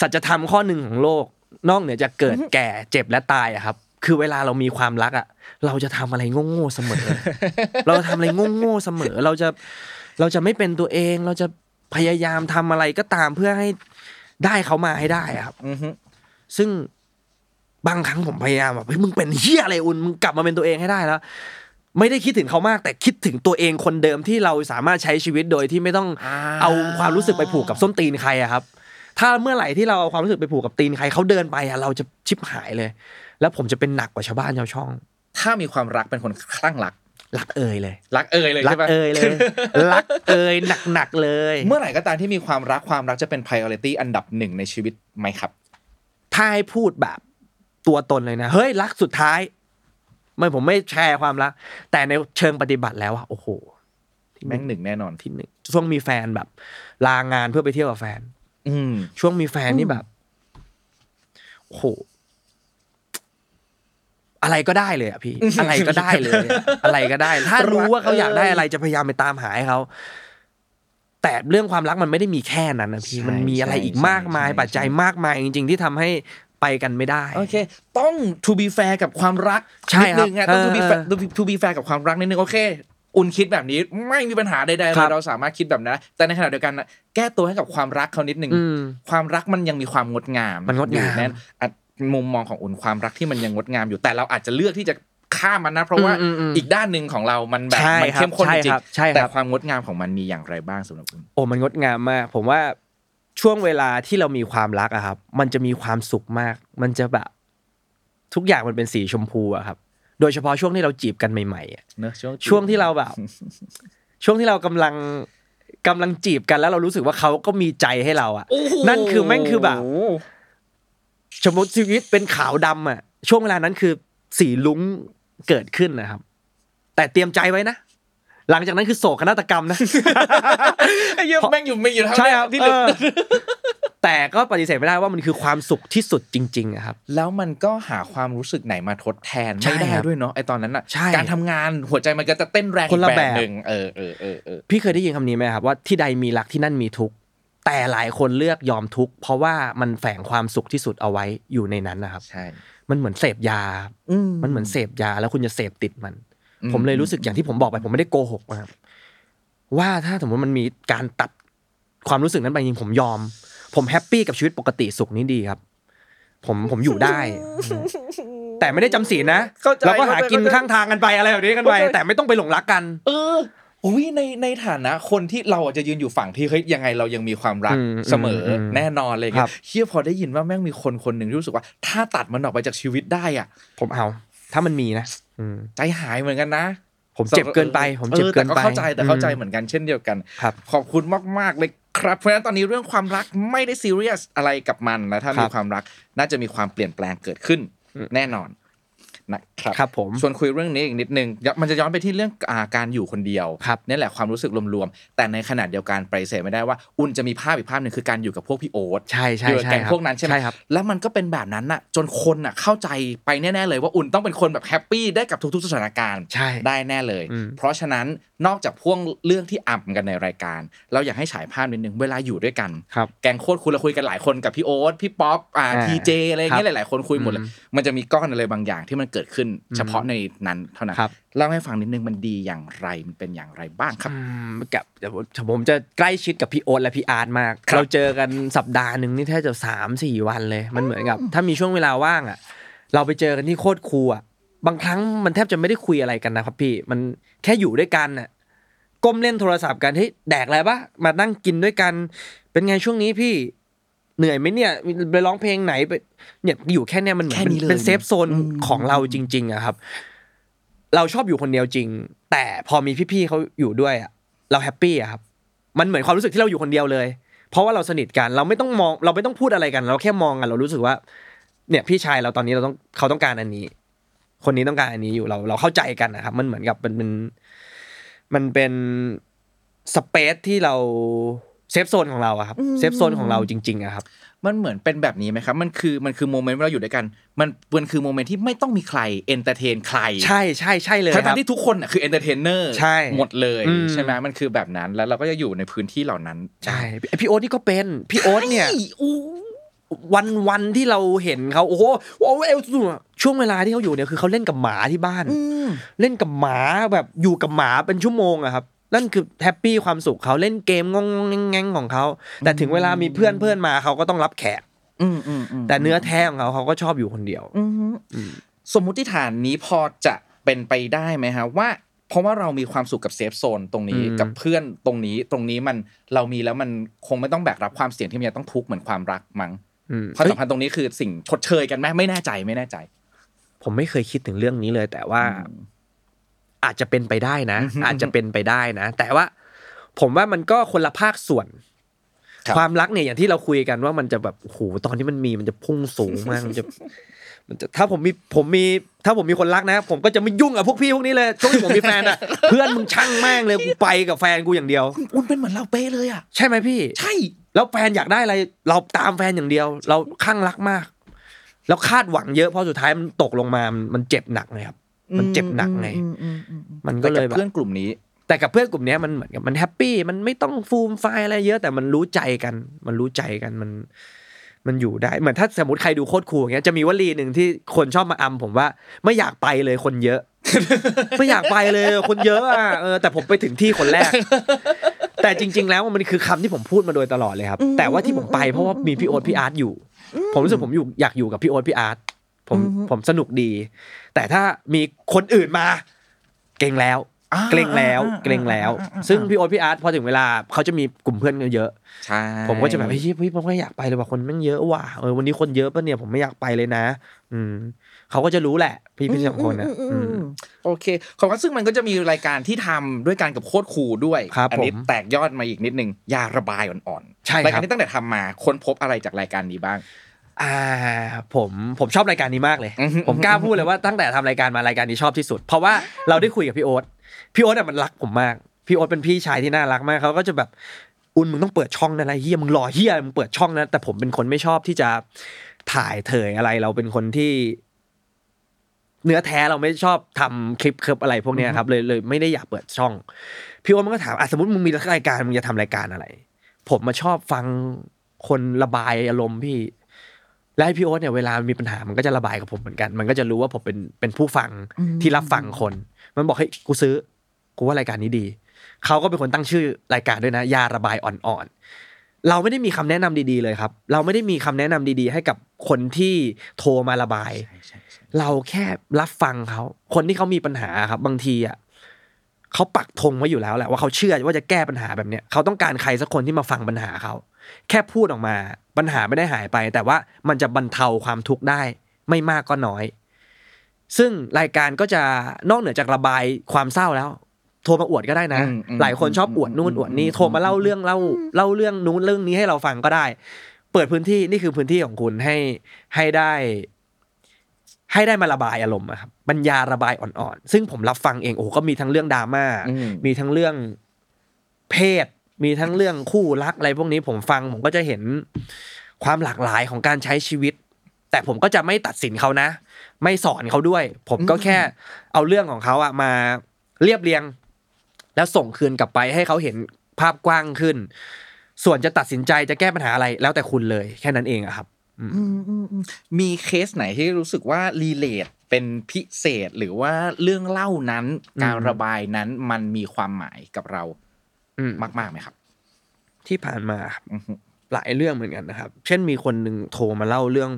สัจธรรมข้อหนึ่งของโลกนอกเหนือจากเกิดแก่เจ็บและตายอะครับคือเวลาเรามีความรักอ่ะเราจะทำอะไรโง่ๆเสมอเราทำอะไรโง่ๆเสมอเราจะไม่เป็นตัวเองเราจะพยายามทำอะไรก็ตามเพื่อให้ได้เขามาให้ได้ครับซึ่งบางครั้งผมพยายามแบบเฮ้ยมึงเป็นเหี้ยอะไรอุ่นมึงกลับมาเป็นตัวเองให้ได้แล้วไม่ได้คิดถึงเขามากแต่คิดถึงตัวเองคนเดิมที่เราสามารถใช้ชีวิตโดยที่ไม่ต้องเอาความรู้สึกไปผูกกับส้นตีนใครอ่ะครับถ้าเมื่อไหร่ที่เราเอาความรู้สึกไปผูกกับตีนใครเขาเดินไปอ่ะเราจะชิบหายเลยแล้วผมจะเป็นหนักกว่าชาวบ้านชาวช่องถ้ามีความรักเป็นคนคลั่งรักรักเอ่ยเลยใช่ป่ะรักเอ่ยหนักๆเลยเมื่อไหร่ก็ตามที่มีความรักจะเป็น priority อันดับ1ในชีวิตมั้ยครับถ้าให้พูดแบบตัวตนเลยนะเฮ้ยรักสุดท้ายผมไม่แชร์ความรักแต่ในเชิงปฏิบัติแล้วอ่ะโอ้โหที่แม่ง1แน่นอนที่1ช่วงมีแฟนแบบลางานเพื่อไปเที่ยวกับแฟนช่วงมีแฟนนี่แบบโอ้โหอะไรก็ได้เลยอ่ะพี่อะไรก็ได้เลยอะไรก็ได้ถ้ารู้ว่าเขาอยากได้อะไรจะพยายามไปตามหาให้เขาแต่เรื่องความรักมันไม่ได้มีแค่นั้นนะพี่มันมีอะไรอีกมากมายปัจจัยมากมายจริงๆที่ทำให้ ไปกันไม่ได้โอเคต้อง to be fair กับความรักนิดนึงอ่ะต้อง to be fair กับความรักนิดนึงโอเคอุ่นคิดแบบนี้ไม่มีปัญหาใดๆเลยเราสามารถคิดแบบนั้นแต่ในขณะเดียวกันแก้ตัวให้กับความรักเขานิดนึงความรักมันยังมีความงดงามมันงดงามนั้นมุมมองของอุ่นความรักที่มันยังงดงามอยู่แต่เราอาจจะเลือกที่จะข้ามมันนะเพราะว่าอีกด้านนึงของเรามันแบบมันเข้มข้นจริงแต่ความงดงามของมันมีอย่างไรบ้างสำหรับอุ่นโอ้มันงดงามมากผมว่าช่วงเวลาที่เรามีความรักอะครับมันจะมีความสุขมากมันจะแบบทุกอย่างมันเป็นสีชมพูอะครับโดยเฉพาะช่วงที่เราจีบกันใหม่ๆอ่ะนะช่วงที่เราแบบช่วงที่เรากำลังจีบกันแล้วเรารู้สึกว่าเค้าก็มีใจให้เราอ่ะนั่นคือแม่งคือแบบสมมุติชีวิตเป็นขาวดำอ่ะช่วงเวลานั้นคือสีลุ้งเกิดขึ้นนะครับแต่เตรียมใจไว้นะหลังจากนั้นคือโศกนาฏกรรมนะไอ้เหี้ยแม่งอยู่ทั้งนั้นที่แต่ก็ปฏิเสธไม่ได้ว่ามันคือความสุขที่สุดจริงๆครับแล้วมันก็หาความรู้สึกไหนมาทดแทนไม่ได้ด้วยเนาะไอตอนนั้นอ่ะการทำงานหัวใจมันก็จะเต้นแรงแบบนึงพี่เคยได้ยินคำนี้ไหมครับว่าที่ใดมีรักที่นั่นมีทุกข์แต่หลายคนเลือกยอมทุกข์เพราะว่ามันแฝงความสุขที่สุดเอาไว้อยู่ในนั้นนะครับใช่มันเหมือนเสพยามันเหมือนเสพยาแล้วคุณจะเสพติดมันผมเลยรู้สึกอย่างที่ผมบอกไปผมไม่ได้โกหกนะครับว่าถ้าสมมติมันมีการตัดความรู้สึกนั้นไปจริงผมยอมผมแฮปปี้กับชีวิตปกติสุขนี้ดีครับผมอยู่ได้แต่ไม่ได้จำศีลนะเราก็หากินข้างทางกันไปอะไรแบบนี้กันไปแต่ไม่ต้องไปหลงรักกันอุ้ยในฐานะคนที่เราอาจจะยืนอยู่ฝั่งที่เฮ้ยยังไงเรายังมีความรักเสมอแน่นอนเลยครับเฮียพอได้ยินว่าแม่งมีคนๆนึงรู้สึกว่าถ้าตัดมันออกไปจากชีวิตได้อ่ะผมเอาถ้ามันมีนะใจหายเหมือนกันนะผมเจ็บเกินไปแต่ก็เข้าใจเหมือนกันเช่นเดียวกันขอบคุณมากๆเลยครับเพราะฉะนั้นตอนนี้เรื่องความรักไม่ได้ซีเรียสอะไรกับมันนะถ้ามีความรักน่าจะมีความเปลี่ยนแปลงเกิดขึ้นแน่นอนนะครับครับผมส่วนคุยเรื่องนี้อีกนิดนึงมันจะย้อนไปที่เรื่องการอยู่คนเดียวนี่แหละความรู้สึกรวมๆแต่ในขณะเดียวกันปฏิเสธไม่ได้ว่าอุ่นจะมีภาพอีกภาพนึงคือการอยู่กับพวกพี่โอ๊ตอยู่กับแก๊งพวกนั้นใช่มั้ยแล้วมันก็เป็นแบบนั้นน่ะจนคนน่ะเข้าใจไปแน่ๆเลยว่าอุ่นต้องเป็นคนแบบแฮปปี้ได้กับทุกๆสถานการณ์ได้แน่เลยเพราะฉะนั้นนอกจากพวกเรื่องที่อับกันในรายการเราอยากให้ฉายภาพนิดนึงเวลาอยู่ด้วยกันแก๊งโคตรคุณเราคุยกันหลายคนกับพี่โอ๊ตพี่ป๊อปทีเจอะไรอย่างเงี้ยหลายๆคนคุยหมดเลยมันจะมีก้อนอะไรบางอย่างที่มันเกิดขึ้นเฉพาะในนั้นเท่านั้นเล่าให้ฟังนิดนึงมันดีอย่างไรมันเป็นอย่างไรบ้างครับกับผมจะใกล้ชิดกับพี่โอ๊ตและพี่อาร์ตมากเราเจอกันสัปดาห์นึงนี่แทบจะ 3-4 วันเลยมันเหมือนกับถ้ามีช่วงเวลาว่างอ่ะเราไปเจอกันที่โคตรครูอ่ะบางครั้งมันแทบจะไม่ได้คุยอะไรกันนะครับพี่มันแค่อยู่ด้วยกันน่ะก้มเล่นโทรศัพท์กันเฮ้ยแดกอะไรป่ะมานั่งกินด้วยกันเป็นไงช่วงนี้พี่เหนื่อยมั้ยเนี่ยไปร้องเพลงไหนไปเนี่ยอยู่แค่เนี่ยมันเหมือนเป็นเซฟโซนของเราจริงๆอ่ะครับเราชอบอยู่คนเดียวจริงแต่พอมีพี่ๆเค้าอยู่ด้วยอ่ะเราแฮปปี้อ่ะครับมันเหมือนความรู้สึกที่เราอยู่คนเดียวเลยเพราะว่าเราสนิทกันเราไม่ต้องมองเราไม่ต้องพูดอะไรกันเราแค่มองกันเรารู้สึกว่าเนี่ยพี่ชายเราตอนนี้เขาต้องการอันนี้คนนี้ต้องการอันนี้อยู่เราเข้าใจกันนะครับมันเหมือนกับมันเป็นสเปซที่เราเซฟโซนของเราอะครับเซฟโซนของเราจริงๆอะครับมันเหมือนเป็นแบบนี้ไหมครับมันคือโมเมนต์เราอยู่ด้วยกันมันคือโมเมนต์ที่ไม่ต้องมีใครเอนเตอร์เทนใครใช่ใช่ใช่เลยครับทั้งที่ทุกคนอะคือเอนเตอร์เทนเนอร์หมดเลยใช่ไหมมันคือแบบนั้นแล้วเราก็จะอยู่ในพื้นที่เหล่านั้นใช่พี่โอ๊ตนี่ก็เป็นพี่โอ๊ตเนี่ยวันที่เราเห็นเขาโอ้โหช่วงเวลาที่เขาอยู่เนี่ยคือเขาเล่นกับหมาที่บ้านเล่นกับหมาแบบอยู่กับหมาเป็นชั่วโมงอะครับนั่นคือแฮปปี้ความสุขเขาเล่นเกมงงๆแง่งๆของเขาแต่ถึงเวลามีเพื่อนๆมาเขาก็ต้องรับแขกแต่เนื้อแท้ของเขาก็ชอบอยู่คนเดียวสมมุติฐานนี้พอจะเป็นไปได้ไหมฮะว่าเพราะว่าเรามีความสุขกับเซฟโซนตรงนี้กับเพื่อนตรงนี้มันเรามีแล้วมันคงไม่ต้องแบกรับความเสี่ยงที่มันจะต้องทุกข์เหมือนความรักมั้งความสัมพันธ์ตรงนี้คือสิ่งชดเชยกันไหมไม่แน่ใจผมไม่เคยคิดถึงเรื่องนี้เลยแต่ว่าอาจจะเป็นไปได้นะแต่ว่าผมว่ามันก็คนละภาคส่วนความรักเนี่ยอย่างที่เราคุยกันว่ามันจะแบบโอ้โหตอนที่มันจะพุ่งสูงมากมันจะถ้าผมมีคนรักนะผมก็จะไม่ยุ่งกับพวกพี่พวกนี้เลยช่วงที่ผมมีแฟนอ่ะเพื่อนมึงช่างแม่งเลยกูไปกับแฟนกูอย่างเดียวอุ่นเป็นเหมือนเราเป๊ะเลยอ่ะใช่มั้ยพี่ใช่แล้วแฟนอยากได้อะไรเราตามแฟนอย่างเดียวเราคลั่งรักมากแล้วคาดหวังเยอะพอสุดท้ายมันตกลงมามันเจ็บหนักเลยครับมันเจ็บหนักไงมันก็เลยแบบแต่กับเพื่อนกลุ่มนี้มันเหมือนกับมันแฮปปี้มันไม่ต้องฟูมไฟอะไรเยอะแต่มันรู้ใจกันมัน มันอยู่ได้เหมือนถ้าสมมุติใครดูโคตรคูลอย่างเงี้ยจะมีวลีนึงที่คนชอบมาอำผมว่าไม่อยากไปเลยคนเยอะไม่อยากไปเลยคนเยอะอ่ะแต่ผมไปถึงที่คนแรกแต่จริงๆแล้วมันคือคำที่ผมพูดมาโดยตลอดเลยครับแต่ว่าที่ผมไปเพราะว่ามีพี่โอ๊ตพี่อาร์ตอยู่ผมรู้สึกผมอยากอยู่กับพี่โอ๊ตพี่อาร์ตผมสนุกดีแต่ถ้ามีคนอื่นมาเกรงแล้วซึ่งพี่โอ๊ตพี่อาร์ตพอถึงเวลาเขาจะมีกลุ่มเพื่อนกันเยอะใช่ผมก็จะแบบพี่ผมก็อยากไปเลยว่าคนแม่งเยอะว่ะวันนี้คนเยอะป่ะเนี่ยผมไม่อยากไปเลยนะเขาก็จะรู้แหละพี่สองคนนะโอเคของซึ่งมันก็จะมีรายการที่ทำด้วยกันกับโคตรคูลด้วยอันนี้แตกยอดมาอีกนิดนึงยาระบายอ่อนๆใช่ครับรายการนี้ตั้งแต่ทำมาค้นพบอะไรจากรายการนี้บ้างผมชอบรายการนี้มากเลยผมกล้าพูดเลยว่าตั้งแต่ทำรายการมารายการนี้ชอบที่สุดเพราะว่าเราได้คุยกับพี่โอ๊ตมันรักผมมากพี่โอ๊ตเป็นพี่ชายที่น่ารักมากเขาก็จะแบบอุ่นมึงต้องเปิดช่องนะอะไรเฮียมึงรอเฮียมึงเปิดช่องนะแต่ผมเป็นคนไม่ชอบที่จะถ่ายเถยอะไรเราเป็นคนที่เนื้อแท้เราไม่ชอบทำคลิปอะไรพวกเนี้ยครับเลยไม่ได้อยากเปิดช่องพี่โอ๊ตมันก็ถามสมมติมึงมีรายการมึงจะทำรายการอะไรผมมาชอบฟังคนระบายอารมณ์พี่และพี่โอ๊ตเนี่ยเวลามีปัญหามันก็จะระบายกับผมเหมือนกันมันก็จะรู้ว่าผมเป็นผู้ฟังที่รับฟังคนมันบอกเฮ้ยกูว่ารายการนี้ดีเขาก็เป็นคนตั้งชื่อรายการด้วยนะยาระบายอ่อนๆเราไม่ได้มีคำแนะนำดีๆเลยครับเราไม่ได้มีคำแนะนำดีๆให้กับคนที่โทรมาระบายเราแค่รับฟังเขาคนที่เขามีปัญหาครับบางทีอ่ะเขาปักธงไว้อยู่แล้วแหละว่าเขาเชื่อว่าจะแก้ปัญหาแบบเนี้ยเขาต้องการใครสักคนที่มาฟังปัญหาเขาแค่พูดออกมาปัญหาไม่ได้หายไปแต่ว่ามันจะบรรเทาความทุกข์ได้ไม่มากก็น้อยซึ่งรายการก็จะนอกเหนือจากระบายความเศร้าแล้วโทรมาอวดก็ได้นะหลายคนชอบอวดนู่นอวดนี้โทรมาเล่าเรื่องนู้นเรื่องนี้ให้เราฟังก็ได้เปิดพื้นที่นี่คือพื้นที่ของคุณให้ได้มาระบายอารมณ์ครับบรรยาระบายอ่อนๆซึ่งผมรับฟังเองโอ้ก็มีทั้งเรื่องดราม่ามีทั้งเรื่องเพศมีทั้งเรื่องคู่รักอะไรพวกนี้ผมฟังผมก็จะเห็นความหลากหลายของการใช้ชีวิตแต่ผมก็จะไม่ตัดสินเขานะไม่สอนเขาด้วยผมก็แค่เอาเรื่องของเขาอะมาเรียบเรียงแล้วส่งคืนกลับไปให้เขาเห็นภาพกว้างขึ้นส่วนจะตัดสินใจจะแก้ปัญหาอะไรแล้วแต่คุณเลยแค่นั้นเองอะครับมีเคสไหนที่รู้สึกว่ารีเลทเป็นพิเศษหรือว่าเรื่องเล่านั้นการระบายนั้นมันมีความหมายกับเรามากไหมครับที่ผ่านมาหลายเรื่องเหมือนกันนะครับเช่นมีคนหนึ่งโทรมาเล่าเรื่อง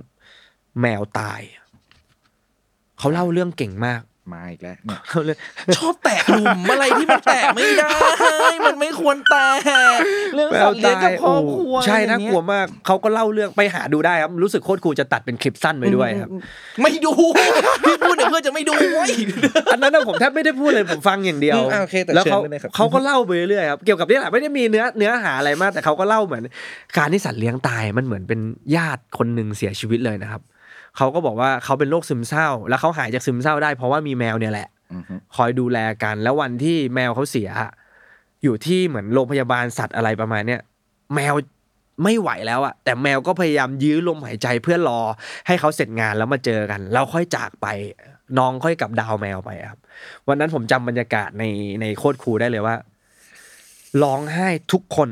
แมวตายเขาเล่าเรื่องเก่งมากมาอีกแล้วชอบแตะหลุมอะไรที่มันแตะไม่ได้มันไม่ควรแตะเรื่องสัตว์เลี้ยงกับครอบครัวใช่น่ากลัวมากเขาก็เล่าเรื่องไปหาดูได้ครับรู้สึกโคตรครูจะตัดเป็นคลิปสั้นไปด้วยครับไม่ดูพี่พูดเนี่ยเพื่อจะไม่ดูอันนั้นผมแทบไม่ได้พูดเลยผมฟังอย่างเดียวแล้วเขาก็เล่าไปเรื่อยครับเกี่ยวกับนี่แหละไม่ได้มีเนื้อหาอะไรมากแต่เขาก็เล่าเหมือนการที่สัตว์เลี้ยงตายมันเหมือนเป็นญาติคนหนึ่งเสียชีวิตเลยนะครับเขาก็บอกว่าเขาเป็นโรคซึมเศร้าแล้วเขาหายจากซึมเศร้าได้เพราะว่ามีแมวเนี่ยแหละคอยดูแลกันแล้ววันที่แมวเขาเสียอยู่ที่เหมือนโรงพยาบาลสัตว์อะไรประมาณเนี้ยแมวไม่ไหวแล้วอ่ะแต่แมวก็พยายามยื้อลมหายใจเพื่อรอให้เขาเสร็จงานแล้วมาเจอกันแล้วค่อยจากไปน้องค่อยกลับดาวแมวไปครับวันนั้นผมจำบรรยากาศในโคตรครูได้เลยว่าร้องไห้ทุกคน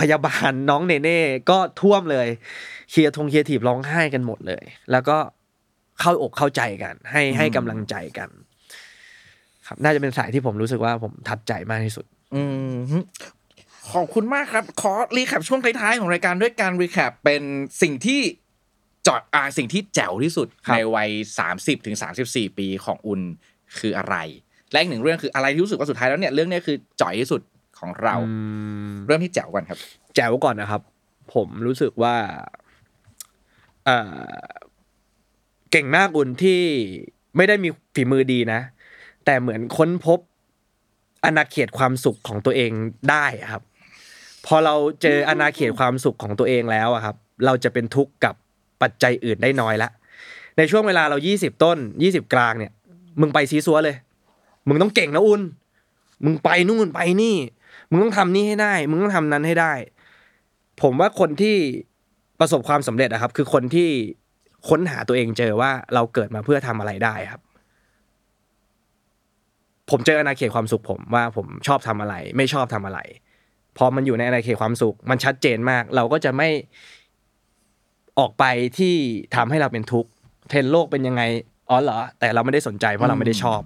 พยาบาลน้องเนเน่ก็ท่วมเลยเคลียร์ทงเคลียร์ทีบร้องไห้กันหมดเลยแล้วก็เข้าอกเข้าใจกันให้กำลังใจกันครับน่าจะเป็นสายที่ผมรู้สึกว่าผมทัดใจมากที่สุดขอบคุณมากครับขอรีแคปช่วงท้ายๆของรายการด้วยการรีแคปเป็นสิ่งที่แจ๋วที่สุดในวัย30 ถึง 34ปีของอุ่นคืออะไรและอีกหนึ่งเรื่องคืออะไรที่รู้สึกว่าสุดท้ายแล้วเนี่ยเรื่องนี้คือจ๋อยที่สุดของเราเริ่มที่แจ๋วก่อนครับแจ๋วก่อนนะครับผมรู้สึกว่าเก่งมากอุ่นที่ไม่ได้มีฝีมือดีนะแต่เหมือนค้นพบอาณาเขตความสุขของตัวเองได้ครับพอเราเจออาณาเขตความสุขของตัวเองแล้วครับเราจะเป็นทุกข์กับปัจจัยอื่นได้น้อยละในช่วงเวลาเรา20 ต้น 20 กลางเนี่ยมึงไปซีซัวเลยมึงต้องเก่งนะอุ่นมึงไปนู่นไปนี่มึงต้องทำนี่ให้ได้มึงต้องทำนั้นให้ได้ผมว่าคนที่ประสบความสำเร็จครับคือคนที่ค้นหาตัวเองเจอว่าเราเกิดมาเพื่อทำอะไรได้ครับผมเจออาณาเขตความสุขผมว่าผมชอบทำอะไรไม่ชอบทำอะไรพอมันอยู่ในอาณาเขตความสุขมันชัดเจนมากเราก็จะไม่ ออกไปที่ทำให้เราเป็นทุกข์เทรนด์โลกเป็นยังไงอ๋อเหรอแต่เราไม่ได้สนใจเพราะเราไม่ได้ชอบ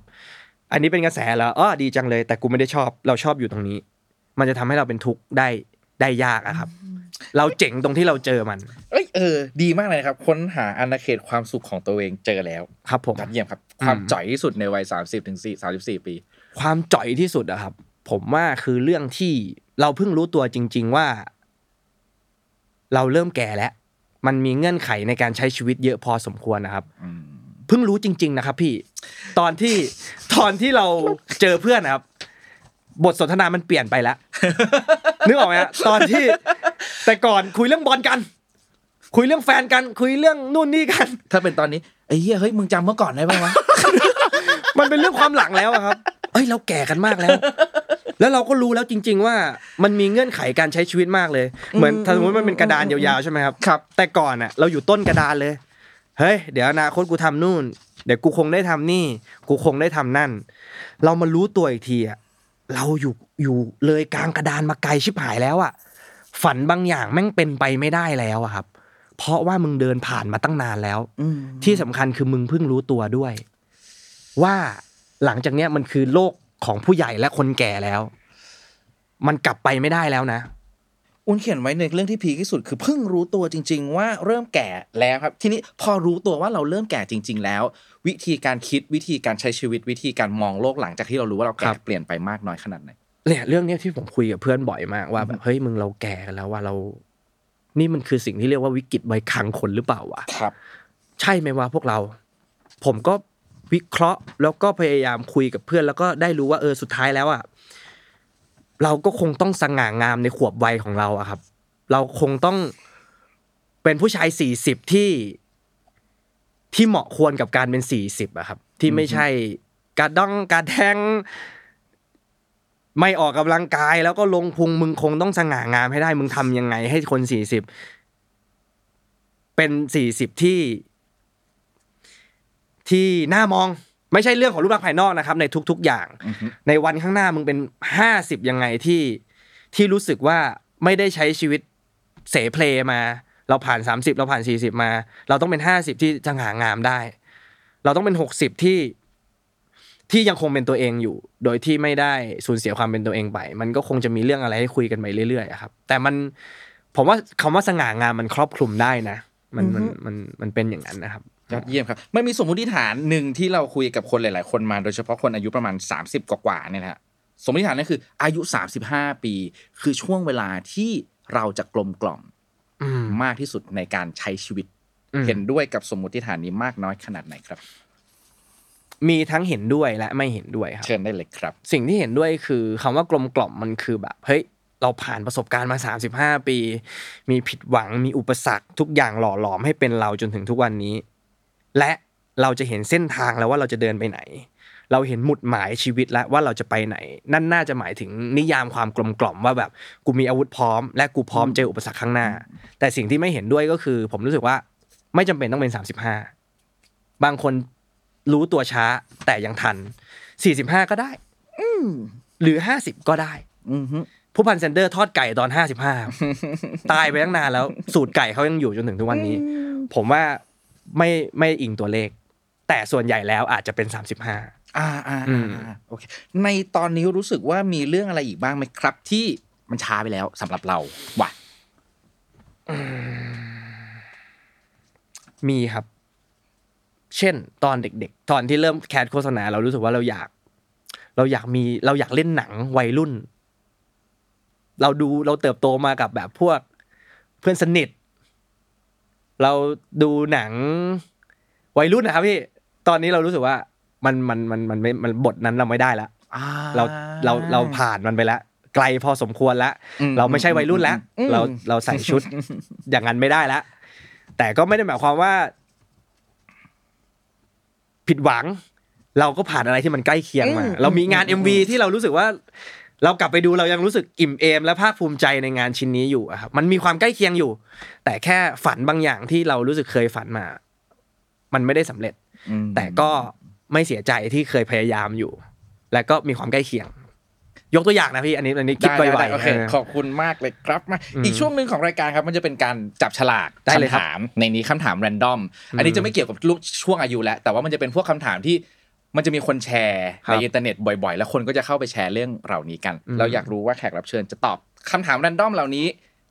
อันนี้เป็นกระแสแล้วอ๋อดีจังเลยแต่กูไม่ได้ชอบเราชอบอยู่ตรงนี้มันจะทำให้เราเป็นทุกข์ได้ยากอะครับเราเจ๋งตรงที่เราเจอมันดีมากเลยครับค้นหาอาณาเขตความสุขของตัวเองเจอแล้วครับผมเยี่ยมครับความจ่อยที่สุดในวัย30ถึง34ปีความจ่อยที่สุดอะครับผมว่าคือเรื่องที่เราเพิ่งรู้ตัวจริงๆว่าเราเริ่มแก่แล้วมันมีเงื่อนไขในการใช้ชีวิตเยอะพอสมควรนะครับเพิ่งรู้จริงๆนะครับพี่ตอนที่เราเจอเพื่อนนะครับบทสนทนามันเปลี่ยนไปแล้วนึกออกไหมฮะตอนที่แต่ก่อนคุยเรื่องบอลกันคุยเรื่องแฟนกันคุยเรื่องนู่นนี่กันถ้าเป็นตอนนี้ไอ้เหี้ยเฮ้ยมึงจำเมื่อก่อนได้ป่าววะมันเป็นเรื่องความหลังแล้วครับเอ้ยเราแก่กันมากแล้วแล้วเราก็รู้แล้วจริงๆว่ามันมีเงื่อนไขการใช้ชีวิตมากเลยเหมือนสมมติมันเป็นกระดานยาวๆใช่ไหมครับครับแต่ก่อนอ่ะเราอยู่ต้นกระดานเลยเฮ้ยเดี๋ยวอนาคตกูทำนู่นเดี๋ยวกูคงได้ทำนี่กูคงได้ทำนั่นเรามารู้ตัวอีกทีอ่ะเราอยู่เลยกลางกระดานมาไกลชิบหายแล้วอ่ะฝันบางอย่างแม่งเป็นไปไม่ได้แล้วอ่ะครับเพราะว่ามึงเดินผ่านมาตั้งนานแล้วที่สำคัญคือมึงเพิ่งรู้ตัวด้วยว่าหลังจากเนี้ยมันคือโลกของผู้ใหญ่และคนแก่แล้วมันกลับไปไม่ได้แล้วนะอุ่นเขียนไว้ในเรื่องที่พีคที่สุดคือเพิ่งรู้ตัวจริงๆว่าเริ่มแก่แล้วครับทีนี้พอรู้ตัวว่าเราเริ่มแก่จริงๆแล้ววิธีการคิดวิธีการใช้ชีวิตวิธีการมองโลกหลังจากที่เรารู้ว่าเราแก่เปลี่ยนไปมากน้อยขนาดไหนเนี่ยเรื่องนี้ที่ผมคุยกับเพื่อนบ่อยมากว่าแบบเฮ้ยมึงเราแก่กันแล้วว่าเรานี่มันคือสิ่งที่เรียกว่าวิกฤตใบขังคนหรือเปล่าวะครับใช่ไหมวะพวกเราผมก็วิเคราะห์แล้วก็พยายามคุยกับเพื่อนแล้วก็ได้รู้ว่าสุดท้ายแล้วอ่ะเราก็คงต้องสง่างามในขวบวัยของเราอ่ะครับเราคงต้องเป็นผู้ชาย40ที่เหมาะควรกับการเป็น40อ่ะครับที่ไม่ใช่กระด้องกระแทงไม่ออกกำลังกายแล้วก็ลงพุงมึงคงต้องสง่างามให้ได้มึงทำยังไงให้คน40เป็น40ที่น่ามองไม่ใช่เรื่องของรูปลักษณ์ภายนอกนะครับในทุกๆอย่างในวันข้างหน้ามึงเป็น50ยังไงที่รู้สึกว่าไม่ได้ใช้ชีวิตเสเพลมาเราผ่าน30เราผ่าน40มาเราต้องเป็น50ที่จะหางามได้เราต้องเป็น60ที่ยังคงเป็นตัวเองอยู่โดยที่ไม่ได้สูญเสียความเป็นตัวเองไปมันก็คงจะมีเรื่องอะไรให้คุยกันไปเรื่อยๆครับแต่มันผมว่าคำว่าสง่างามมันครอบคลุมได้นะมันเป็นอย่างนั้นนะครับยอดเยี่ยมครับมันมีสมมุติฐานหนึ่งที่เราคุยกับคนหลายๆคนมาโดยเฉพาะคนอายุประมาณ30กว่าๆเนี่ยนะฮะสมมุติฐานนั่นคืออายุ35ปีคือช่วงเวลาที่เราจะกลมกล่อมมากที่สุดในการใช้ชีวิตเห็นด้วยกับสมมุติฐานนี้มากน้อยขนาดไหนครับมีทั้งเห็นด้วยและไม่เห็นด้วยครับเชิญได้เลยครับสิ่งที่เห็นด้วยคือคำว่ากลมกล่อมมันคือแบบเฮ้ยเราผ่านประสบการณ์มา35ปีมีผิดหวังมีอุปสรรคทุกอย่างหล่อหลอมให้เป็นเราจนถึงทุกวันนี้และเราจะเห็นเส้นทางแล้วว่าเราจะเดินไปไหนเราเห็นหมุดหมายชีวิตแล้วว่าเราจะไปไหนนั่นน่าจะหมายถึงนิยามความกลมกล่อมว่าแบบกูมีอาวุธพร้อมและกูพร้อมเจออุปสรรคข้างหน้าแต่สิ่งที่ไม่เห็นด้วยก็คือผมรู้สึกว่าไม่จำเป็นต้องเป็น35บางคนรู้ตัวช้าแต่ยังทัน45ก็ได้หรือ50ก็ได้ผู้พันเซนเดอร์ทอดไก่ตอน55ตายไปตั้งนานแล้วสูตรไก่เขายังอยู่จนถึงทุกวันนี้ผมว่าไม่อิงตัวเลขแต่ส่วนใหญ่แล้วอาจจะเป็น35โอเคในตอนนี้รู้สึกว่ามีเรื่องอะไรอีกบ้างไหมครับที่มันช้าไปแล้วสำหรับเราว่ะมีครับเช่นตอนเด็กๆตอนที่เริ่มแคสโฆษณาเรารู้สึกว่าเราอยากเล่นหนังวัยรุ่นเราเติบโตมากับแบบพวกเพื่อนสนิทเราดูหนังวัยรุ่นนะครับพี่ตอนนี้เรารู้สึกว่ามันบทนั้นเราไม่ได้แล้วเราผ่านมันไปแล้วไกลพอสมควรแล้วเราไม่ใช่วัยรุ่นแล้วเราใส่ชุดอย่างนั้นไม่ได้แล้วแต่ก็ไม่ได้หมายความว่าผิดหวังเราก็ผ่านอะไรที่มันใกล้เคียงมาเรามีงาน MV ที่เรารู้สึกว่าเรากลับไปดูเรายังรู้สึกอิ่มเอมและภาคภูมิใจในงานชิ้นนี้อยู่ครับมันมีความใกล้เคียงอยู่แต่แค่ฝันบางอย่างที่เรารู้สึกเคยฝันมามันไม่ได้สำเร็จแต่ก็ไม่เสียใจที่เคยพยายามอยู่และก็มีความใกล้เคียง ยกตัวอย่างนะพี่อันนี้คิดไวๆโอเคขอบคุณมากเลยครับมาอีกช่วงนึงของรายการครับมันจะเป็นการจับฉลากคำถามในนี้คำถามแรนดอมอันนี้จะไม่เกี่ยวกับช่วงอายุแล้วแต่ว่ามันจะเป็นพวกคำถามที่มันจะมีคนแชร์ในอินเทอร์เน็ตบ่อยๆแล้วคนก็จะเข้าไปแชร์เรื่องเหล่านี้กันเราอยากรู้ว่าแขกรับเชิญจะตอบคำถามแรนดอมเหล่านี้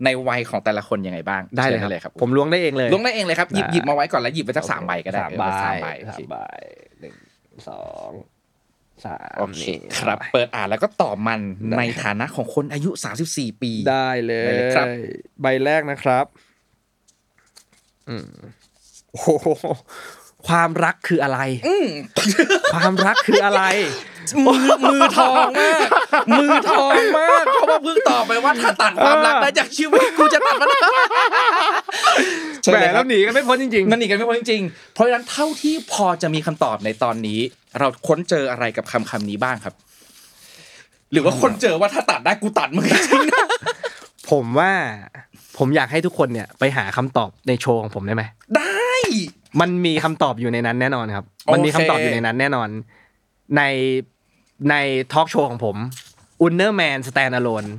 ในวัยของแต่ละคนยังไงบ้างได้เลยครับผมล้วงได้เองเลยล้วงได้เองเลยครับหยิบมาไว้ก่อนแล้วหยิบไปสัก3 ใบก็ได้3 ใบ1 2 3โอเคครับเปิดอ่านแล้วก็ตอบมันในฐานะของคนอายุ34ปีได้เลยครับใบแรกนะครับโอ้ความรักคืออะไรความรักคืออะไรมือทองมากมือทองมากเพราะว่าเพิ่งตอบไปว่าถ้าตัดความรักได้จากชีวิตกูจะตัดมันแต่แล้วหนีกันไม่พ้นจริงๆมันหนีกันไม่พ้นจริงๆเพราะฉะนั้นเท่าที่พอจะมีคำตอบในตอนนี้เราค้นเจออะไรกับคำนี้บ้างครับหรือว่าคนเจอว่าถ้าตัดได้กูตัดมึงจริงนะผมว่าผมอยากให้ทุกคนเนี่ยไปหาคำตอบในโชว์ของผมได้ไหมได้มันมีคำตอบอยู่ในนั้นแน่นอนครับมันมีคำตอบอยู่ในนั้นแน่นอนในทอล์กโชว์ของผม Unnerman Stand Alone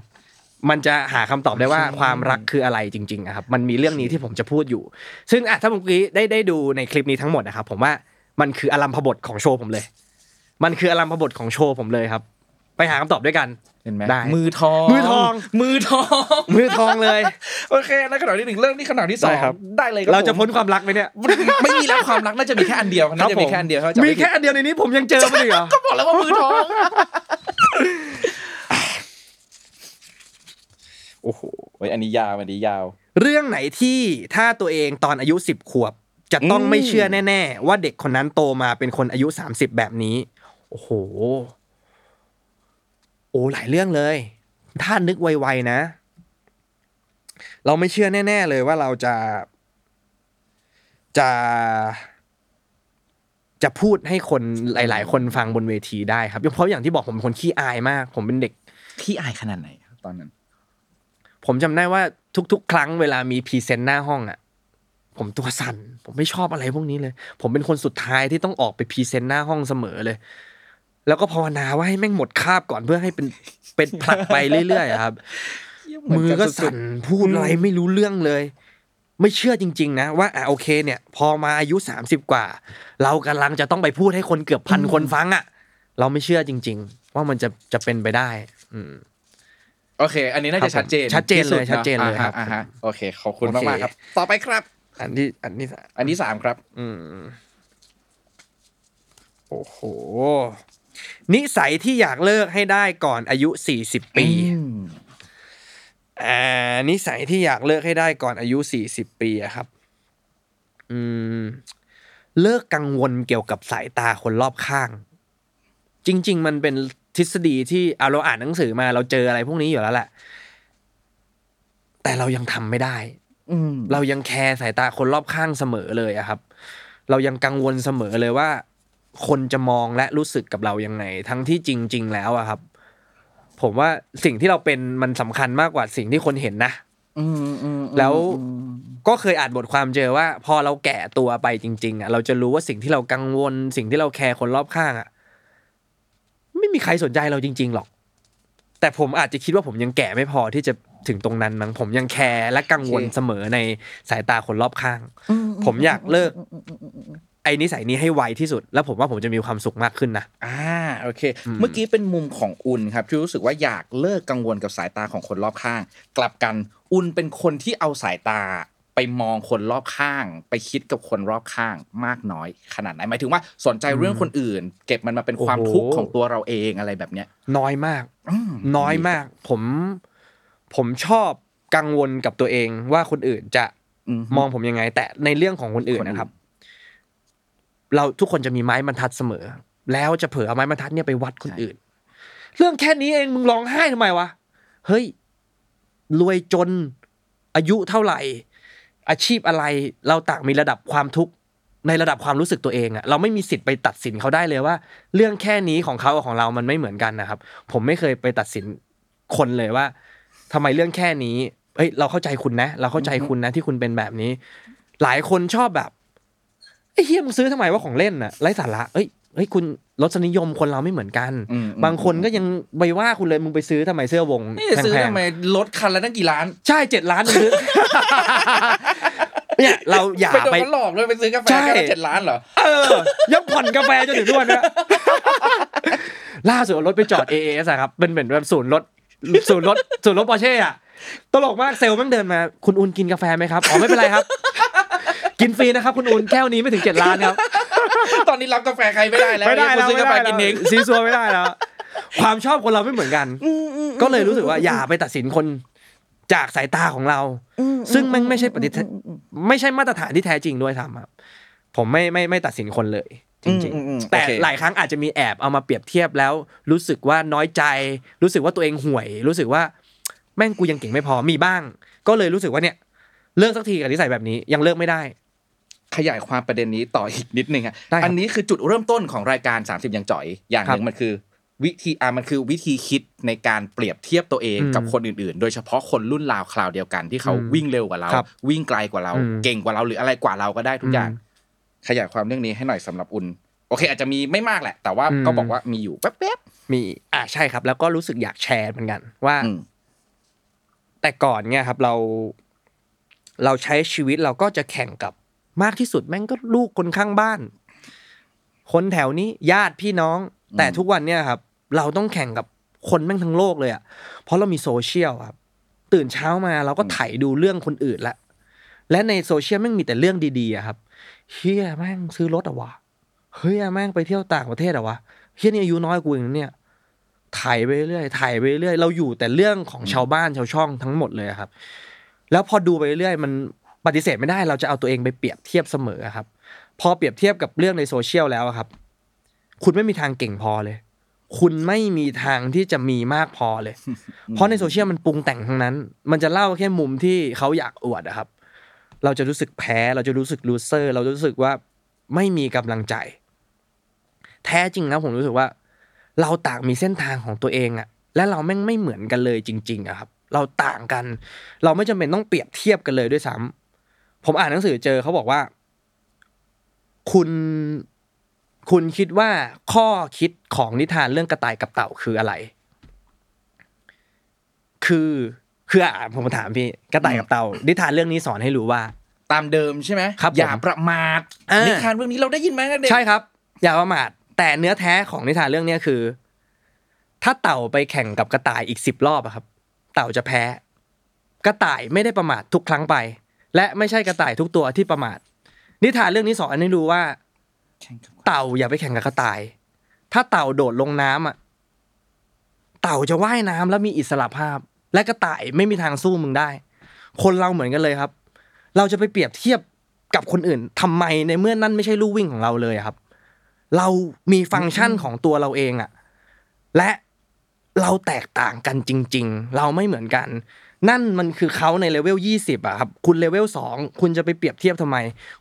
มันจะหาคำตอบได้ว่าความรักคืออะไรจริงๆครับมันมีเรื่องนี้ที่ผมจะพูดอยู่ซึ่งอ่ะถ้าเมื่อกี้ได้ดูในคลิปนี้ทั้งหมดนะครับผมว่ามันคืออลัมพบทของโชว์ผมเลยมันคืออลัมพบทของโชว์ผมเลยครับไปหาคำตอบด้วยกันเห็นมั้ยมือทองเลยโอเคนะขนาดที่1เรื่องนี้ขนาดที่2ได้เลยครับเราจะพ้นความรักมั้ยเนี่ยไม่มีแล้วความรักน่าจะมีแค่อันเดียวน่าจะมีแค่อันเดียวมีแค่อันเดียวในนี้ผมยังเจอมันอีกเหรอก็บอกแล้วว่ามือทองโอ้โหอันนี้ยาวเรื่องไหนที่ถ้าตัวเองตอนอายุ10ขวบจะต้องไม่เชื่อแน่ๆว่าเด็กคนนั้นโตมาเป็นคนอายุ30แบบนี้โอ้โหโอ้หลายเรื่องเลยถ้านึกไวๆนะเราไม่เชื่อแน่ๆเลยว่าเราจะพูดให้คนหลายๆคนฟังบนเวทีได้ครับเพราะอย่างที่บอกผมเป็นคนขี้อายมากผมเป็นเด็กขี้อายขนาดไหนครับตอนนั้นผมจำได้ว่าทุกๆครั้งเวลามีพรีเซนต์หน้าห้องอ่ะผมตัวสั่นผมไม่ชอบอะไรพวกนี้เลยผมเป็นคนสุดท้ายที่ต้องออกไปพรีเซนต์หน้าห้องเสมอเลยแล้วก็ภาวนาว่าให้แม่งหมดคาบก่อนเพื่อให้เป็นผลักไปเรื่อยๆครับมือก็สั่นพูดอะไรไม่รู้เรื่องเลยไม่เชื่อจริงๆนะว่าโอเคเนี่ยพอมาอายุ30กว่าเรากำลังจะต้องไปพูดให้คนเกือบ 1,000 คนฟังอ่ะเราไม่เชื่อจริงๆว่ามันจะเป็นไปได้โอเคอันนี้น่าจะชัดเจนเลยครับโอเคขอบคุณมากๆครับต่อไปครับอันที่3ครับโอ้โหนิสัยที่อยากเลิกให้ได้ก่อนอายุ40ปีนิสัยที่อยากเลิกให้ได้ก่อนอายุ40ปีอ่ะครับเลิกกังวลเกี่ยวกับสายตาคนรอบข้างจริงๆมันเป็นทฤษฎีที่เราอ่านหนังสือมาเราเจออะไรพวกนี้อยู่แล้วแหละแต่เรายังทำไม่ได้เรายังแคร์สายตาคนรอบข้างเสมอเลยอะครับเรายังกังวลเสมอเลยว่าคนจะมองและรู้สึกกับเรายังไงทั้งที่จริงๆแล้วอะครับผมว่าสิ่งที่เราเป็นมันสำคัญมากกว่าสิ่งที่คนเห็นนะแล้วก็เคยอ่านบทความเจอว่าพอเราแก่ตัวไปจริงๆอะเราจะรู้ว่าสิ่งที่เรากังวลสิ่งที่เราแคร์คนรอบข้างอะไม่มีใครสนใจเราจริงๆหรอกแต่ผมอาจจะคิดว่าผมยังแก่ไม่พอที่จะถึงตรงนั้นมั้งผมยังแคร์และกังวลเสมอในสายตาคนรอบข้างผมอยากเลิกไอ้นิสัยนี้ให้ไวที่สุดแล้วผมว่าผมจะมีความสุขมากขึ้นนะโอเคเมื่อกี้เป็นมุมของอุ่นครับที่รู้สึกว่าอยากเลิกกังวลกับสายตาของคนรอบข้างกลับกันอุ่นเป็นคนที่เอาสายตาไปมองคนรอบข้างไปคิดกับคนรอบข้างมากน้อยขนาดไหนหมายถึงว่าสนใจเรื่องคนอื่นเก็บมันมาเป็นความทุกข์ของตัวเราเองอะไรแบบเนี้ยน้อยมากผมชอบกังวลกับตัวเองว่าคนอื่นจะมองผมยังไงแต่ในเรื่องของคนอื่นนะครับเราทุกคนจะมีไม้บรรทัดเสมอแล้วจะเผลอเอาไม้บรรทัดเนี่ยไปวัดคนอื่นเรื่องแค่นี้เองมึงร้องไห้ทำไมวะเฮ้ยรวยจนอายุเท่าไหร่อาชีพอะไรเราต่างมีระดับความทุกข์ในระดับความรู้สึกตัวเองอะเราไม่มีสิทธิ์ไปตัดสินเขาได้เลยว่าเรื่องแค่นี้ของเขากับของเรามันไม่เหมือนกันนะครับผมไม่เคยไปตัดสินคนเลยว่าทำไมเรื่องแค่นี้เฮ้ยเราเข้าใจคุณนะที่คุณเป็นแบบนี้หลายคนชอบแบบไอ้เหี้ยมึงซื้อทำไมว่าของเล่นน่ะไร้สาระเอ้ย เฮ้ยคุณรสนิยมคนเราไม่เหมือนกันบางคนก็ยังไปว่าคุณเลยมึงไปซื้อทำไมเสื้อวงแพงๆนี่ซื้อทำไมรถคันละตั้งกี่ล้านใช่7ล้านนึงเนี่ยเราอย่าไปหลอกเลยไปซื้อกาแฟแค่7ล้านเหรอเออยังผ่อนกาแฟจนถึงทุกวันเนี้ยล่าสุดรถไปจอด AAS อ่ะครับเป็นเหมือนแบบศูนย์รถปอร์เช่อ่ะตลกมากเซลล์แม่งเดินมาคุณอุ่นกินกาแฟมั้ยครับอ๋อไม่เป็นไรครับกินฟรีนะครับคุณอุ่นแก้วนี้ไม่ถึง7ล้านครับตอนนี้รับกาแฟใครไม่ได้แล้วคุณซื้อกาแฟกินเองซีซัวไม่ได้แล้วความชอบคนเราไม่เหมือนกันก็เลยรู้สึกว่าอย่าไปตัดสินคนจากสายตาของเราซึ่งมันไม่ใช่มาตรฐานที่แท้จริงด้วยทำครับผมไม่ตัดสินคนเลยจริงๆแต่หลายครั้งอาจจะมีแอบเอามาเปรียบเทียบแล้วรู้สึกว่าน้อยใจรู้สึกว่าตัวเองห่วยรู้สึกว่าแม่งกูยังเก่งไม่พอมีบ้างก็เลยรู้สึกว่าเนี่ยเลิกสักทีกับนิสัยแบบนี้ยังเลิกไม่ได้ขยายความประเด็นนี้ต่ออีกนิดนึงอ่ะอันนี้คือจุดเริ่มต้นของรายการ30ยังจ่อยอย่างนึงมันคือวิธีคิดในการเปรียบเทียบตัวเองกับคนอื่นๆโดยเฉพาะคนรุ่นราวคราวเดียวกันที่เขาวิ่งเร็วกว่าเราวิ่งไกลกว่าเราเก่งกว่าเราหรืออะไรกว่าเราก็ได้ทุกอย่างขยายความเรื่องนี้ให้หน่อยสำหรับอุ่นโอเคอาจจะมีไม่มากแหละแต่ว่าก็บอกว่ามีอยู่แป๊บๆมีใช่ครับแล้วก็รู้สึกอยากแชร์เหมือนกันว่าแต่ก่อนเนี่ยครับเราใช้ชีวิตเราก็จะแข่งกับมากที่สุดแม่งก็ลูกคนข้างบ้านคนแถวนี้ญาติพี่น้องแต่ทุกวันเนี่ยครับเราต้องแข่งกับคนแม่งทั้งโลกเลยอ่ะเพราะเรามีโซเชียลครับตื่นเช้ามาเราก็ไถดูเรื่องคนอื่นละและในโซเชียลแม่งมีแต่เรื่องดีๆครับเฮียแม่งซื้อรถอ่ะวะเฮียแม่งไปเที่ยวต่างประเทศอ่ะวะเฮียนี่อายุน้อยกูเองเนี่ยไถไปเรื่อยไถไปเรื่อยเราอยู่แต่เรื่องของชาวบ้านชาวช่องทั้งหมดเลยครับแล้วพอดูไปเรื่อยมันปฏิเสธไม่ได้เราจะเอาตัวเองไปเปรียบเทียบเสมอครับพอเปรียบเทียบกับเรื่องในโซเชียลแล้วครับคุณไม่มีทางเก่งพอเลยคุณไม่มีทางที่จะมีมากพอเลยเพราะในโซเชียลมันปรุงแต่งทั้งนั้นมันจะเล่าแค่มุมที่เขาอยากอวดอะครับเราจะรู้สึกแพ้เราจะรู้สึกลูเซอร์เราจะรู้สึกว่าไม่มีกำลังใจแท้จริงนะผมรู้สึกว่าเราต่างมีเส้นทางของตัวเองอะและเราแม่งไม่เหมือนกันเลยจริงๆอะครับเราต่างกันเราไม่จำเป็นต้องเปรียบเทียบกันเลยด้วยซ้ำผมอ่านหนังสือเจอเขาบอกว่าคุณคิดว่าข้อคิดของนิทานเรื่องกระต่ายกับเต่าคืออะไรคือผมถามพี่กระต่ายกับเต่านิทานเรื่องนี้สอนให้รู้ว่าตามเดิมใช่มั้ยอย่าประมาทนิทานเรื่องนี้เราได้ยินมั้ยเด็กใช่ครับอย่าประมาทแต่เนื้อแท้ของนิทานเรื่องนี้คือถ้าเต่าไปแข่งกับกระต่ายอีก10รอบอ่ะครับเต่าจะแพ้กระต่ายไม่ได้ประมาททุกครั้งไปและไม่ใช่กระต่ายทุกตัวที่ประมาทนิทานเรื่องนี้สอนให้รู้ว่าเต่าอย่าไปแข่งกับกระต่ายถ้าเต่าโดดลงน้ำอ่ะเต่าจะว่ายน้ำแล้วมีอิสระภาพและกระต่ายไม่มีทางสู้มึงได้คนเราเหมือนกันเลยครับเราจะไปเปรียบเทียบกับคนอื่นทำไมในเมื่อนั่นไม่ใช่ลู่วิ่งของเราเลยครับเรามีฟังก์ชันของตัวเราเองอ่ะและเราแตกต่างกันจริงๆเราไม่เหมือนกันนั่นมันคือเค้าในเลเวล20อ่ะครับคุณเลเวล2คุณจะไปเปรียบเทียบทำไม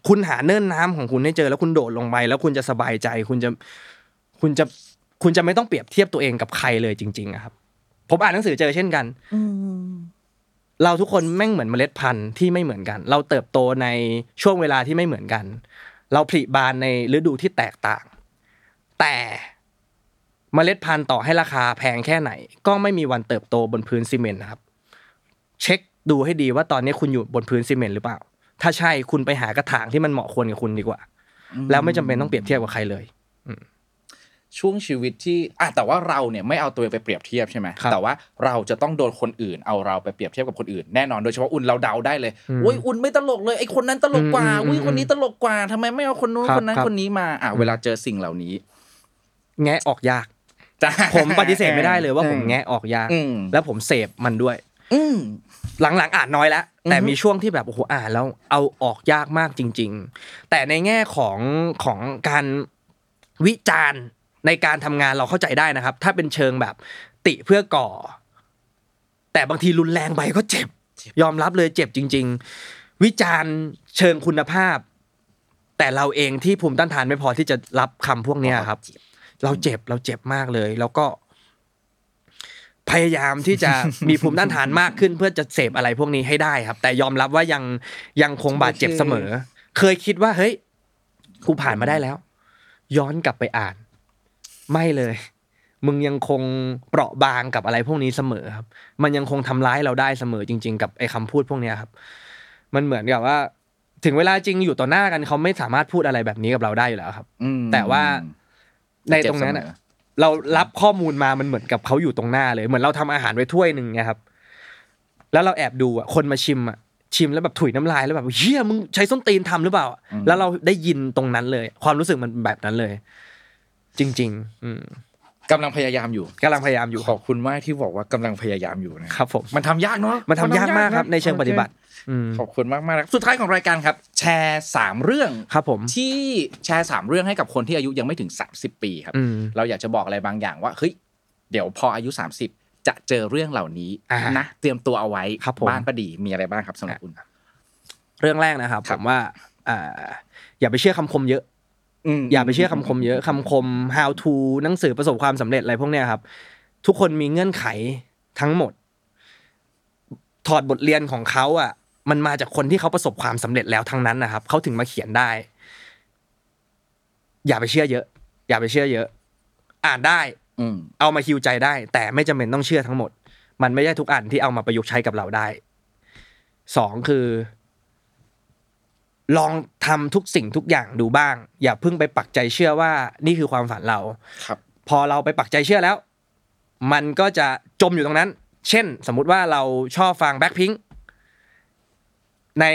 คุณหาเนิ่นน้ำของคุณให้เจอแล้วคุณโดดลงไปแล้วคุณจะสบายใจคุณจะไม่ต้องเปรียบเทียบตัวเองกับใครเลยจริงๆอ่ะครับผมอ่านหนังสือเจอเช่นกันเราทุกคนแม่งเหมือนเมล็ดพันธุ์ที่ไม่เหมือนกันเราเติบโตในช่วงเวลาที่ไม่เหมือนกันเราผลิบานในฤดูที่แตกต่างแต่เมล็ดพันธุ์ต่อให้ราคาแพงแค่ไหนก็ไม่มีวันเติบโตบนพื้นซีเมนต์นะครับเช็คดูให้ดีว่าตอนนี้คุณอยู่บนพื้นซีเมนต์หรือเปล่าถ้าใช่คุณไปหากระถางที่มันเหมาะควรกับคุณดีกว่าแล้วไม่จำเป็นต้องเปรียบเทียบกับใครเลยช่วงชีวิตที่แต่ว่าเราเนี่ยไม่เอาตัวเองไปเปรียบเทียบใช่มั้ยแต่ว่าเราจะต้องโดนคนอื่นเอาเราไปเปรียบเทียบกับคนอื่นแน่นอนโดยเฉพาะอุ่นเราเดาได้เลยโอ๊ยอุ่นไม่ตลกเลยไอ้คนนั้นตลกกว่าอุ้ยคนนี้ตลกกว่าทำไมไม่เอาคนนู้นคนนั้นคนนี้มาเวลาเจอสิ่งเหล่านี้แงะออกยากผมปฏิเสธไม่ได้เลยว่าผมแงะออกยากแล้วผมเสพมันด้วยหลังๆอ่านน้อยแล้วแต่มีช่วงที่แบบโอ้โหอ่านแล้วเอาออกยากมากจริงๆแต่ในแง่ของการวิจารณ์ในการทำงานเราเข้าใจได้นะครับถ้าเป็นเชิงแบบติเพื่อก่อแต่บางทีรุนแรงไปก็เจ็บยอมรับเลยเจ็บจริงๆวิจารณ์เชิงคุณภาพแต่เราเองที่ภูมิต้านทานไม่พอที่จะรับคำพวกเนี้ยครับเราเจ็บมากเลยแล้วก็พยายามที่จะมีภูมิต้านทานมากขึ้นเพื่อจะเสพอะไรพวกนี้ให้ได้ครับแต่ยอมรับว่ายังคงบาดเจ็บเสมอเคยคิดว่าเฮ้ยกูผ่านมาได้แล้วย้อนกลับไปอ่าน ไม่เลยมึงยังคงเปราะบางกับอะไรพวกนี้เสมอครับมันยังคงทำร้ายเราได้เสมอจริงๆกับไอ้คำพูดพวกนี้ครับมันเหมือนกับว่าถึงเวลาจริงอยู่ต่อหน้ากันเขาไม่สามารถพูดอะไรแบบนี้กับเราได้อยู่แล้วครับแต่ว่าในตรงนั้นนะเรารับข้อมูลมามันเหมือนกับเขาอยู่ตรงหน้าเลยเหมือนเราทำอาหารไว้ถ้วยนึงไงครับแล้วเราแอบดูอ่ะคนมาชิมแล้วแบบถุยน้ำลายแล้วแบบเหี้ยมึงใช้ส้นตีนทำหรือเปล่าแล้วเราได้ยินตรงนั้นเลยความรู้สึกมันแบบนั้นเลยจริงๆกำลังพยายามอยู่ขอบคุณมากที่บอกว่ากำลังพยายามอยู่นะครับผมมันทำยากเนาะมันทำยากมากครับในเชิงปฏิบัติขอบคุณมากมากครับสุดท้ายของรายการครับแชร์3เรื่องครับผมที่แชร์3เรื่องให้กับคนที่อายุยังไม่ถึง30ปีครับเราอยากจะบอกอะไรบางอย่างว่าเฮ้ยเดี๋ยวพออายุ30จะเจอเรื่องเหล่านี้นะเตรียมตัวเอาไว้บ้านก็ดีมีอะไรบ้างครับสำหรับคุณเรื่องแรกนะครับผมว่าอย่าไปเชื่อคำคมเยอะคำคม how to หนังสือประสบความสำเร็จอะไรพวกเนี้ยครับทุกคนมีเงื่อนไขทั้งหมดถอดบทเรียนของเขาอ่ะมันมาจากคนที่เขาประสบความสำเร็จแล้วทั้งนั้นนะครับเขาถึงมาเขียนได้อย่าไปเชื่อเยอะอ่านได้เอามาฮิวใจได้แต่ไม่จำเป็นต้องเชื่อทั้งหมดมันไม่ใช่ทุกอันที่เอามาประยุกต์ใช้กับเราได้สองคือลองทำทุกสิ่งทุกอย่างดูบ้างอย่าเพิ่งไปปักใจเชื่อว่านี่คือความฝันเราครับพอเราไปปักใจเชื่อแล้วมันก็จะจมอยู่ตรงนั้นเช่นสมมุติว่าเราชอบฟัง Blackpink ใน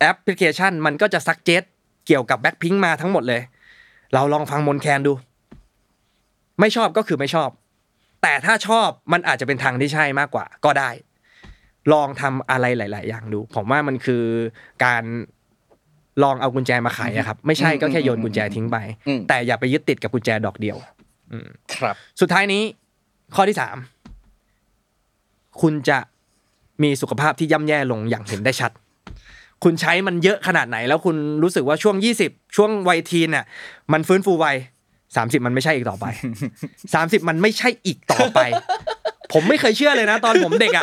แอปพลิเคชันมันก็จะซักเจสเกี่ยวกับ Blackpink มาทั้งหมดเลยเราลองฟังมนแคนดูไม่ชอบก็คือไม่ชอบแต่ถ้าชอบมันอาจจะเป็นทางที่ใช่มากกว่าก็ได้ลองทำอะไรหลายๆอย่างดูผมว่ามันคือการลองเอากุญแจมาไขอ่ะครับไม่ใช่ก็แค่โยนกุญแจทิ้งไปแต่อย่าไปยึดติดกับกุญแจดอกเดียวครับสุดท้ายนี้ข้อที่3คุณจะมีสุขภาพที่ย่ำแย่ลงอย่างเห็นได้ชัดคุณใช้มันเยอะขนาดไหนแล้วคุณรู้สึกว่าช่วง20ช่วงวัยทีนน่ะมันฟื้นฟูไว30มันไม่ใช่อีกต่อไป30มันไม่ใช่อีกต่อไปผมไม่เคยเชื่อเลยนะตอนผมเด็กอ่ะ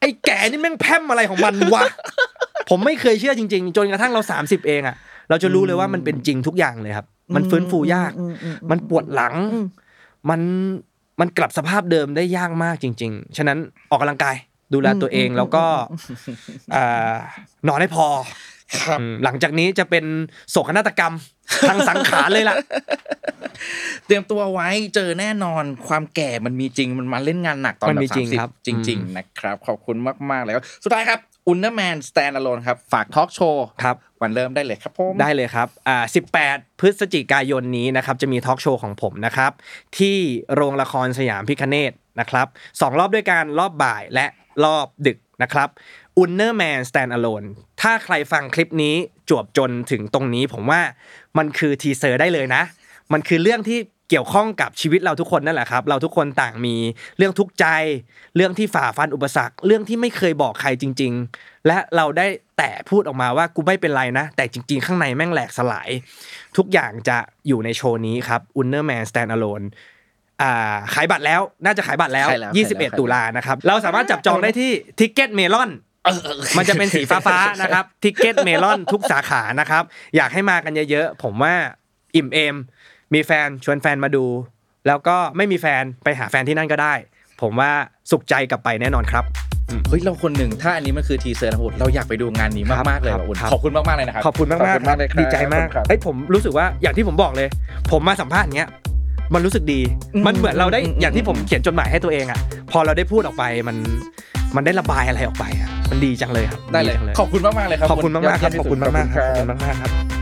ไอ้แก่นี่แม่งแพร่มอะไรของมันวะผมไม่เคยเชื่อจริงๆจนกระทั่งเรา30เองอ่ะเราจะรู้เลยว่ามันเป็นจริงทุกอย่างเลยครับมันฟื้นฟูยากมันปวดหลังมันกลับสภาพเดิมได้ยากมากจริงๆฉะนั้นออกกำลังกายดูแลตัวเองแล้วก็นอนให้พอครับหลังจากนี้จะเป็นโศกนาฏกรรมทางสังขารเลยล่ะเตรียมตัวไว้เจอแน่นอนความแก่มันมีจริงมันมาเล่นงานหนักตอน30จริงๆนะครับขอบคุณมากๆเลยสุดท้ายครับWonderman Stand Alone ครับฝากทอล์คโชว์ครับวันเริ่มได้เลยครับผมได้เลยครับ18พฤศจิกายนนี้นะครับจะมีทอล์คโชว์ของผมนะครับที่โรงละครสยามพิฆเนศนะครับ2รอบด้วยกันรอบบ่ายและรอบดึกนะครับ Wonderman Stand Alone ถ้าใครฟังคลิปนี้จวบจนถึงตรงนี้ผมว่ามันคือทีเซอร์ได้เลยนะมันคือเรื่องที่เกี่ยวข้องกับชีวิตเราทุกคนนั่นแหละครับเราทุกคนต่างมีเรื่องทุกข์ใจเรื่องที่ฝ่าฟันอุปสรรคเรื่องที่ไม่เคยบอกใครจริงๆและเราได้แต่พูดออกมาว่ากูไม่เป็นไรนะแต่จริงๆข้างในแม่งแหลกสลายทุกอย่างจะอยู่ในโชว์นี้ครับ Wonderman Stand Alone ขายบัตรแล้วน่าจะขายบัตรแล้ว21ตุลานะครับเราสามารถจับจองได้ที่ Ticket Melonมันจะเป็นสีฟ้าๆนะครับ Ticket Melon ทุกสาขานะครับอยากให้มากันเยอะๆผมว่าอิ่มเอมมีแฟนชวนแฟนมาดูแล้วก็ไม่มีแฟนไปหาแฟนที่นั่นก็ได้ผมว่าสุขใจกลับไปแน่นอนครับเฮ้ยเราคนหนึ่งถ้าอันนี้มันคือทีเซอร์นะโหเราอยากไปดูงานนี้มากๆเลยครับขอบคุณมากๆเลยนะครับขอบคุณมากๆเลยดีใจมากเฮ้ยผมรู้สึกว่าอย่างที่ผมบอกเลยผมมาสัมภาษณ์เงี้ยมันรู้สึกดีมันเหมือนเราได้อย่างที่ผมเขียนจดหมายให้ตัวเองอ่ะพอเราได้พูดออกไปมันได้ระบายอะไรออกไปอ่ะมันดีจังเลยครับได้เลยขอบคุณมากๆเลยครับขอบคุณมากๆครับขอบคุณมากๆครับ